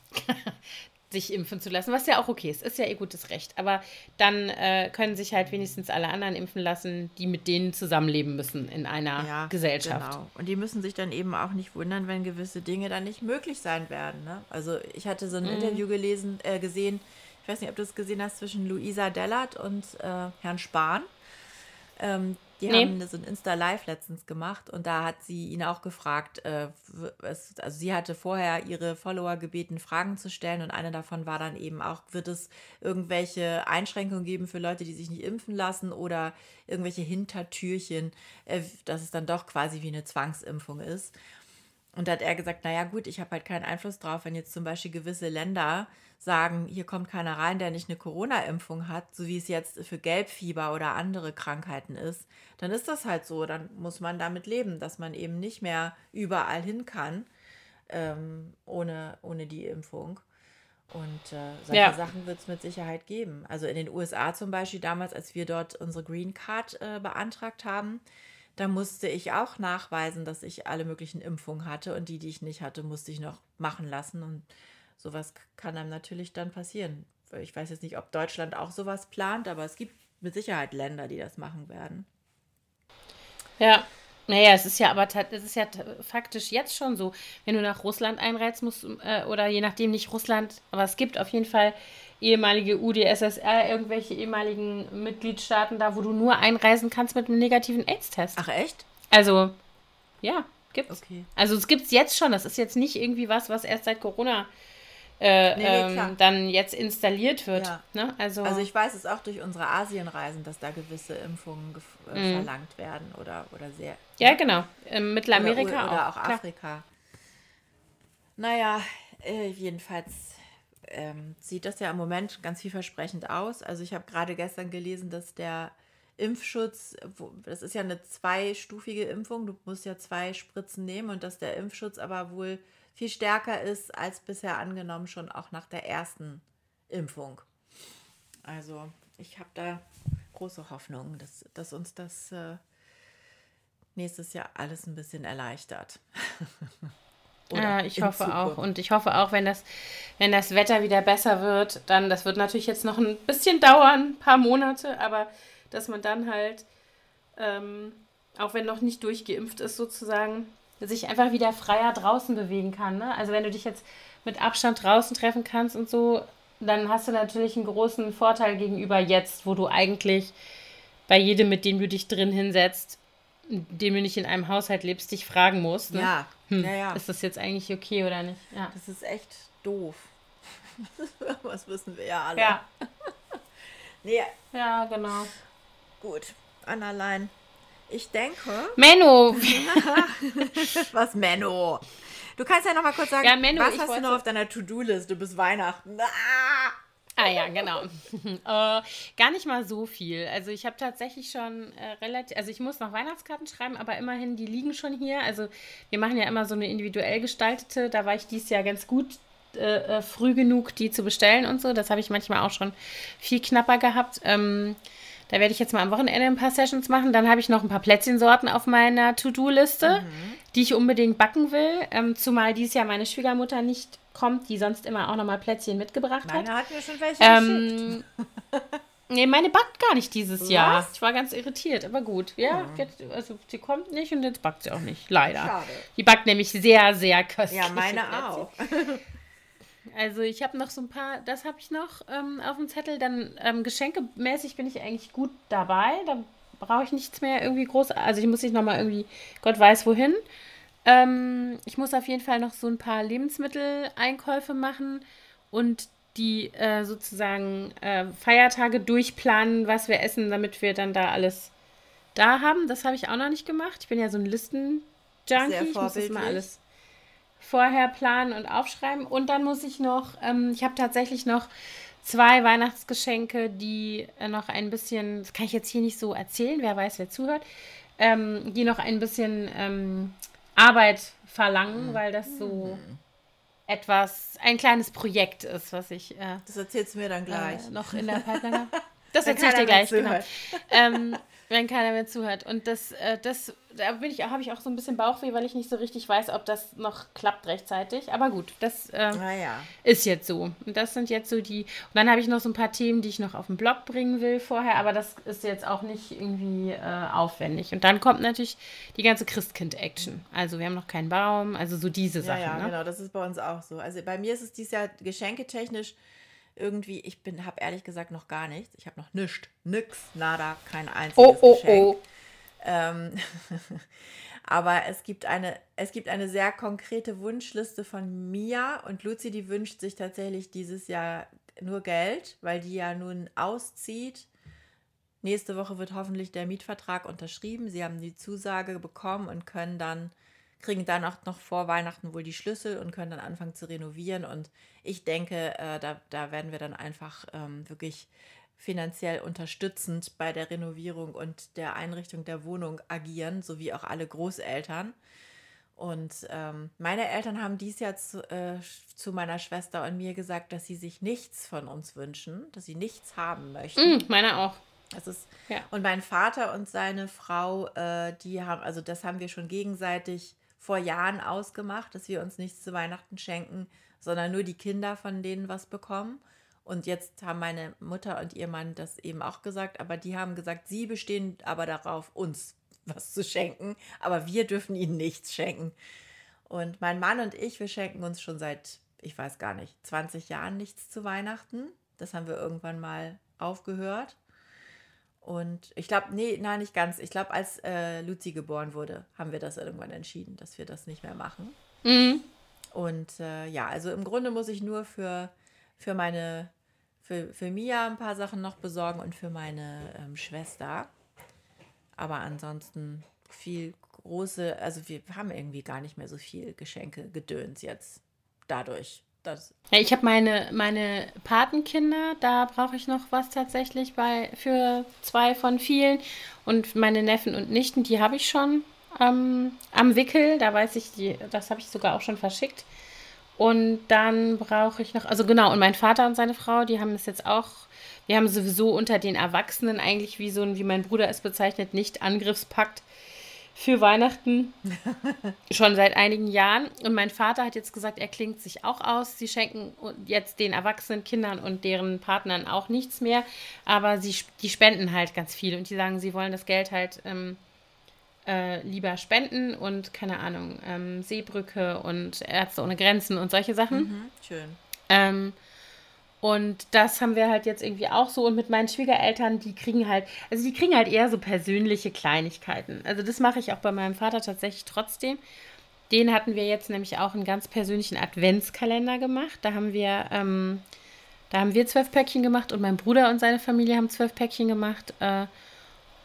sich impfen zu lassen, was ja auch okay ist. Ist ja ihr gutes Recht. Aber dann können sich halt wenigstens alle anderen impfen lassen, die mit denen zusammenleben müssen in einer Gesellschaft. Genau. Und die müssen sich dann eben auch nicht wundern, wenn gewisse Dinge dann nicht möglich sein werden. Ne? Also ich hatte so ein Interview gesehen, ich weiß nicht, ob du es gesehen hast, zwischen Luisa Dellert und Herrn Spahn. Die haben so ein Insta-Live letztens gemacht und da hat sie ihn auch gefragt, also sie hatte vorher ihre Follower gebeten, Fragen zu stellen und eine davon war dann eben auch, wird es irgendwelche Einschränkungen geben für Leute, die sich nicht impfen lassen oder irgendwelche Hintertürchen, dass es dann doch quasi wie eine Zwangsimpfung ist. Und da hat er gesagt, naja gut, ich habe halt keinen Einfluss drauf, wenn jetzt zum Beispiel gewisse Länder sagen, hier kommt keiner rein, der nicht eine Corona-Impfung hat, so wie es jetzt für Gelbfieber oder andere Krankheiten ist, dann ist das halt so, dann muss man damit leben, dass man eben nicht mehr überall hin kann ohne die Impfung. Und solche Sachen wird es mit Sicherheit geben. Also in den USA zum Beispiel, damals, als wir dort unsere Green Card beantragt haben, da musste ich auch nachweisen, dass ich alle möglichen Impfungen hatte und die ich nicht hatte, musste ich noch machen lassen. Und sowas kann einem natürlich dann passieren. Ich weiß jetzt nicht, ob Deutschland auch sowas plant, aber es gibt mit Sicherheit Länder, die das machen werden. Ja, naja, es ist ja faktisch jetzt schon so, wenn du nach Russland einreist musst oder je nachdem nicht Russland, aber es gibt auf jeden Fall ehemalige UdSSR, irgendwelche ehemaligen Mitgliedstaaten da, wo du nur einreisen kannst mit einem negativen AIDS-Test. Ach echt? Also, ja, gibt's. Okay. Also es gibt's jetzt schon, das ist jetzt nicht irgendwie was erst seit Corona dann jetzt installiert wird. Ja. Ne? Also ich weiß es auch durch unsere Asienreisen, dass da gewisse Impfungen verlangt werden oder sehr. Ja, genau. Mittelamerika oder auch Afrika. Naja, jedenfalls... sieht das ja im Moment ganz vielversprechend aus. Also ich habe gerade gestern gelesen, dass der Impfschutz, das ist ja eine zweistufige Impfung, du musst ja 2 Spritzen nehmen und dass der Impfschutz aber wohl viel stärker ist als bisher angenommen, schon auch nach der ersten Impfung. Also ich habe da große Hoffnung, dass uns das nächstes Jahr alles ein bisschen erleichtert. Ja, ich hoffe auch. Und ich hoffe auch, wenn das Wetter wieder besser wird, dann, das wird natürlich jetzt noch ein bisschen dauern, ein paar Monate, aber dass man dann halt, auch wenn noch nicht durchgeimpft ist sozusagen, sich einfach wieder freier draußen bewegen kann. Ne? Also wenn du dich jetzt mit Abstand draußen treffen kannst und so, dann hast du natürlich einen großen Vorteil gegenüber jetzt, wo du eigentlich bei jedem, mit dem du dich drin hinsetzt, dem du nicht in einem Haushalt lebst, dich fragen musst. Ne? Ja. Ist das jetzt eigentlich okay oder nicht? Ja. Das ist echt doof. Was wissen wir ja alle. Ja. Nee. Ja, genau. Gut, Annalein. Ich denke... Menno! Was Menno? Du kannst ja nochmal kurz sagen, ja, Menno, was hast du noch auf deiner To-Do-Liste bis Weihnachten? Ah ja, genau. Gar nicht mal so viel. Also ich habe tatsächlich schon relativ... Also ich muss noch Weihnachtskarten schreiben, aber immerhin, die liegen schon hier. Also wir machen ja immer so eine individuell gestaltete. Da war ich dieses Jahr ganz gut früh genug, die zu bestellen und so. Das habe ich manchmal auch schon viel knapper gehabt. Da werde ich jetzt mal am Wochenende ein paar Sessions machen. Dann habe ich noch ein paar Plätzchensorten auf meiner To-Do-Liste, die ich unbedingt backen will. Zumal dieses Jahr meine Schwiegermutter nicht kommt, die sonst immer auch nochmal Plätzchen mitgebracht hat. Meine hat mir schon welche geschickt. Nee, meine backt gar nicht dieses Jahr. Ich war ganz irritiert, aber gut. Ja, jetzt, also sie kommt nicht und jetzt backt sie auch nicht, leider. Schade. Die backt nämlich sehr, sehr köstlich. Ja, meine auch. Also ich habe noch so ein paar, das habe ich noch auf dem Zettel. Dann geschenkemäßig bin ich eigentlich gut dabei. Da brauche ich nichts mehr irgendwie groß. Also ich muss nicht nochmal irgendwie, Gott weiß wohin. Ich muss auf jeden Fall noch so ein paar Lebensmitteleinkäufe machen und die sozusagen Feiertage durchplanen, was wir essen, damit wir dann da alles da haben. Das habe ich auch noch nicht gemacht. Ich bin ja so ein Listen-Junkie. Ich muss das mal alles vorher planen und aufschreiben. Und dann muss ich noch, ich habe tatsächlich noch 2 Weihnachtsgeschenke, die noch ein bisschen, das kann ich jetzt hier nicht so erzählen, wer weiß, wer zuhört, die noch ein bisschen Arbeit verlangen, weil das so etwas, ein kleines Projekt ist, was ich... das erzählst du mir dann gleich. Noch in der Pipeline habe. Das erzähl ich dir gleich, genau. Wenn keiner mehr zuhört. Und das da bin ich, habe ich auch so ein bisschen Bauchweh, weil ich nicht so richtig weiß, ob das noch klappt rechtzeitig. Aber gut, das ist jetzt so. Und das sind jetzt so die... Und dann habe ich noch so ein paar Themen, die ich noch auf den Blog bringen will vorher. Aber das ist jetzt auch nicht irgendwie aufwendig. Und dann kommt natürlich die ganze Christkind-Action. Also wir haben noch keinen Baum. Also so diese Sachen. Ja, ne? Genau. Das ist bei uns auch so. Also bei mir ist es dieses Jahr geschenketechnisch irgendwie, ich habe ehrlich gesagt noch gar nichts. Ich habe noch nichts. Nix, nada, kein einziges Geschenk. Aber es gibt eine sehr konkrete Wunschliste von Mia und Luzi, die wünscht sich tatsächlich dieses Jahr nur Geld, weil die ja nun auszieht. Nächste Woche wird hoffentlich der Mietvertrag unterschrieben. Sie haben die Zusage bekommen und kriegen dann auch noch vor Weihnachten wohl die Schlüssel und können dann anfangen zu renovieren. Und ich denke, da werden wir dann einfach wirklich finanziell unterstützend bei der Renovierung und der Einrichtung der Wohnung agieren, sowie auch alle Großeltern. Und meine Eltern haben dies Jahr zu meiner Schwester und mir gesagt, dass sie sich nichts von uns wünschen, dass sie nichts haben möchten. Meine auch. Und mein Vater und seine Frau, die haben, also das haben wir schon gegenseitig vor Jahren ausgemacht, dass wir uns nichts zu Weihnachten schenken, sondern nur die Kinder von denen was bekommen. Und jetzt haben meine Mutter und ihr Mann das eben auch gesagt, aber die haben gesagt, sie bestehen aber darauf, uns was zu schenken, aber wir dürfen ihnen nichts schenken. Und mein Mann und ich, wir schenken uns schon seit, ich weiß gar nicht, 20 Jahren nichts zu Weihnachten. Das haben wir irgendwann mal aufgehört. Und ich glaube, nicht ganz. Ich glaube, als Luzi geboren wurde, haben wir das irgendwann entschieden, dass wir das nicht mehr machen. Mhm. Und also im Grunde muss ich nur für Mia ein paar Sachen noch besorgen und für meine Schwester. Aber ansonsten wir haben irgendwie gar nicht mehr so viel Geschenke-Gedöns jetzt dadurch. Ja, ich habe meine Patenkinder, da brauche ich noch was tatsächlich für 2 von vielen. Und meine Neffen und Nichten, die habe ich schon am Wickel. Da weiß ich, das habe ich sogar auch schon verschickt. Und dann brauche ich noch, also genau, und mein Vater und seine Frau, die haben es jetzt auch, wir haben sowieso unter den Erwachsenen eigentlich wie mein Bruder es bezeichnet, Nicht-Angriffspakt für Weihnachten schon seit einigen Jahren. Und mein Vater hat jetzt gesagt, er klingt sich auch aus. Sie schenken jetzt den erwachsenen Kindern und deren Partnern auch nichts mehr. Aber die spenden halt ganz viel. Und die sagen, sie wollen das Geld halt lieber spenden. Und keine Ahnung, Seebrücke und Ärzte ohne Grenzen und solche Sachen. Mhm, schön. Und das haben wir halt jetzt irgendwie auch so. Und mit meinen Schwiegereltern, die kriegen halt eher so persönliche Kleinigkeiten. Also das mache ich auch bei meinem Vater tatsächlich trotzdem. Den hatten wir jetzt nämlich auch einen ganz persönlichen Adventskalender gemacht. Da haben wir 12 Päckchen gemacht und mein Bruder und seine Familie haben 12 Päckchen gemacht.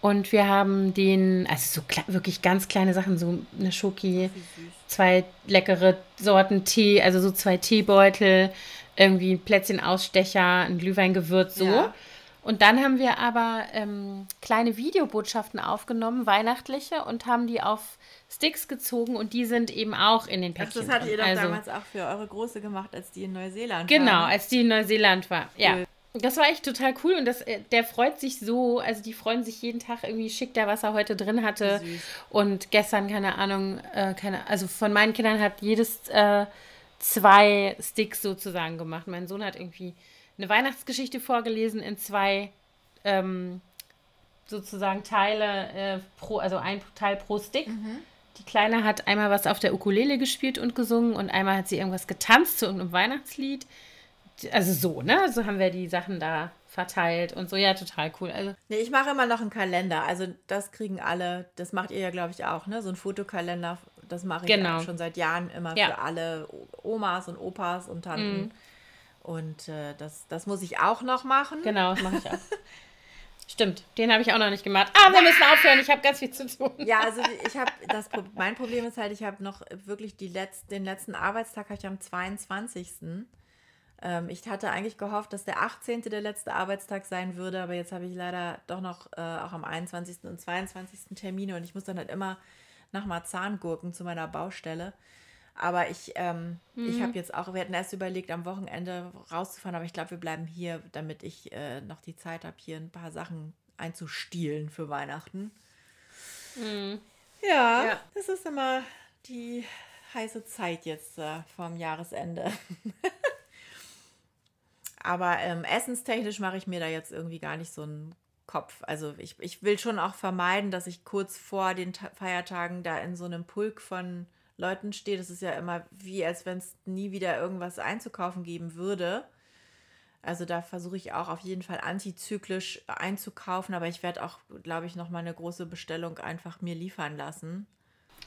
Und wir haben den, also so wirklich ganz kleine Sachen, so eine Schoki, 2 leckere Sorten Tee, also so 2 Teebeutel, irgendwie ein Plätzchen-Ausstecher, ein Glühweingewürz, so. Ja. Und dann haben wir aber kleine Videobotschaften aufgenommen, weihnachtliche, und haben die auf Sticks gezogen und die sind eben auch in den Päckchen. Ach, das hattet ihr doch damals auch für eure Große gemacht, als die in Neuseeland war. Genau, als die in Neuseeland war, ja. Cool. Das war echt total cool und der freut sich so, also die freuen sich jeden Tag irgendwie, schickt er, was er heute drin hatte. Süß. Und gestern, keine Ahnung, also von meinen Kindern hat jedes 2 Sticks sozusagen gemacht. Mein Sohn hat irgendwie eine Weihnachtsgeschichte vorgelesen in 2 sozusagen Teile, also ein Teil pro Stick. Mhm. Die Kleine hat einmal was auf der Ukulele gespielt und gesungen und einmal hat sie irgendwas getanzt zu irgendeinem Weihnachtslied. Also so, ne? So haben wir die Sachen da verteilt und so. Ja, total cool. Also nee, ich mache immer noch einen Kalender. Also das kriegen alle. Das macht ihr ja, glaube ich, auch, ne? So ein Fotokalender, das mache ich auch schon seit Jahren immer für alle Omas und Opas und Tanten. Mhm. Und das muss ich auch noch machen. Genau, das mache ich auch. Stimmt, den habe ich auch noch nicht gemacht. Aber wir müssen aufhören, ich habe ganz viel zu tun. Ja, also ich habe mein Problem ist halt, ich habe noch wirklich den letzten Arbeitstag habe ich am 22. Ich hatte eigentlich gehofft, dass der 18. der letzte Arbeitstag sein würde, aber jetzt habe ich leider doch noch auch am 21. und 22. Termine und ich muss dann halt immer nach Marzahn gurken zu meiner Baustelle. Aber ich habe jetzt auch, wir hatten erst überlegt, am Wochenende rauszufahren, aber ich glaube, wir bleiben hier, damit ich noch die Zeit habe, hier ein paar Sachen einzustielen für Weihnachten. Mhm. Ja, das ist immer die heiße Zeit jetzt vorm Jahresende. Aber essenstechnisch mache ich mir da jetzt irgendwie gar nicht so einen Kopf. Also ich will schon auch vermeiden, dass ich kurz vor den Feiertagen da in so einem Pulk von Leuten stehe. Das ist ja immer wie, als wenn es nie wieder irgendwas einzukaufen geben würde. Also da versuche ich auch auf jeden Fall antizyklisch einzukaufen. Aber ich werde auch, glaube ich, nochmal eine große Bestellung einfach mir liefern lassen.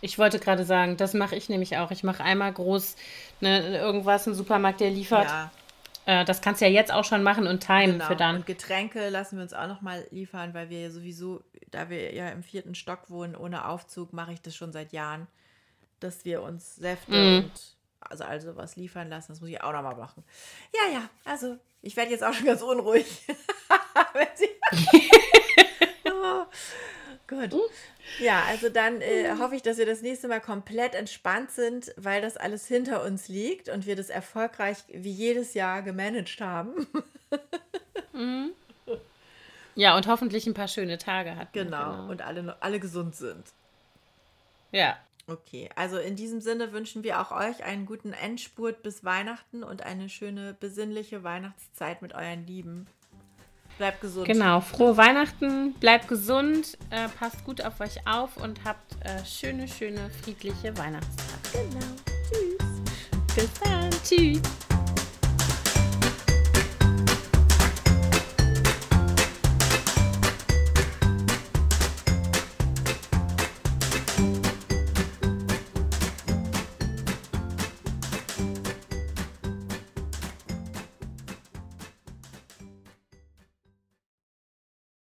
Ich wollte gerade sagen, das mache ich nämlich auch. Ich mache einmal groß irgendwas, einen Supermarkt, der liefert. Ja. Das kannst du ja jetzt auch schon machen und timen für dann. Und Getränke lassen wir uns auch nochmal liefern, weil wir ja sowieso, da wir ja im 4. Stock wohnen, ohne Aufzug, mache ich das schon seit Jahren, dass wir uns Säfte und also was liefern lassen. Das muss ich auch nochmal machen. Ja, also ich werde jetzt auch schon ganz unruhig. Oh, gut. Ja, also dann hoffe ich, dass wir das nächste Mal komplett entspannt sind, weil das alles hinter uns liegt und wir das erfolgreich wie jedes Jahr gemanagt haben. Ja, und hoffentlich ein paar schöne Tage hatten. Genau. Und alle gesund sind. Ja. Okay, also in diesem Sinne wünschen wir auch euch einen guten Endspurt bis Weihnachten und eine schöne, besinnliche Weihnachtszeit mit euren Lieben. Bleibt gesund. Genau, frohe Weihnachten, bleibt gesund, passt gut auf euch auf und habt schöne, friedliche Weihnachtstage. Genau, tschüss. Bis dann, tschüss.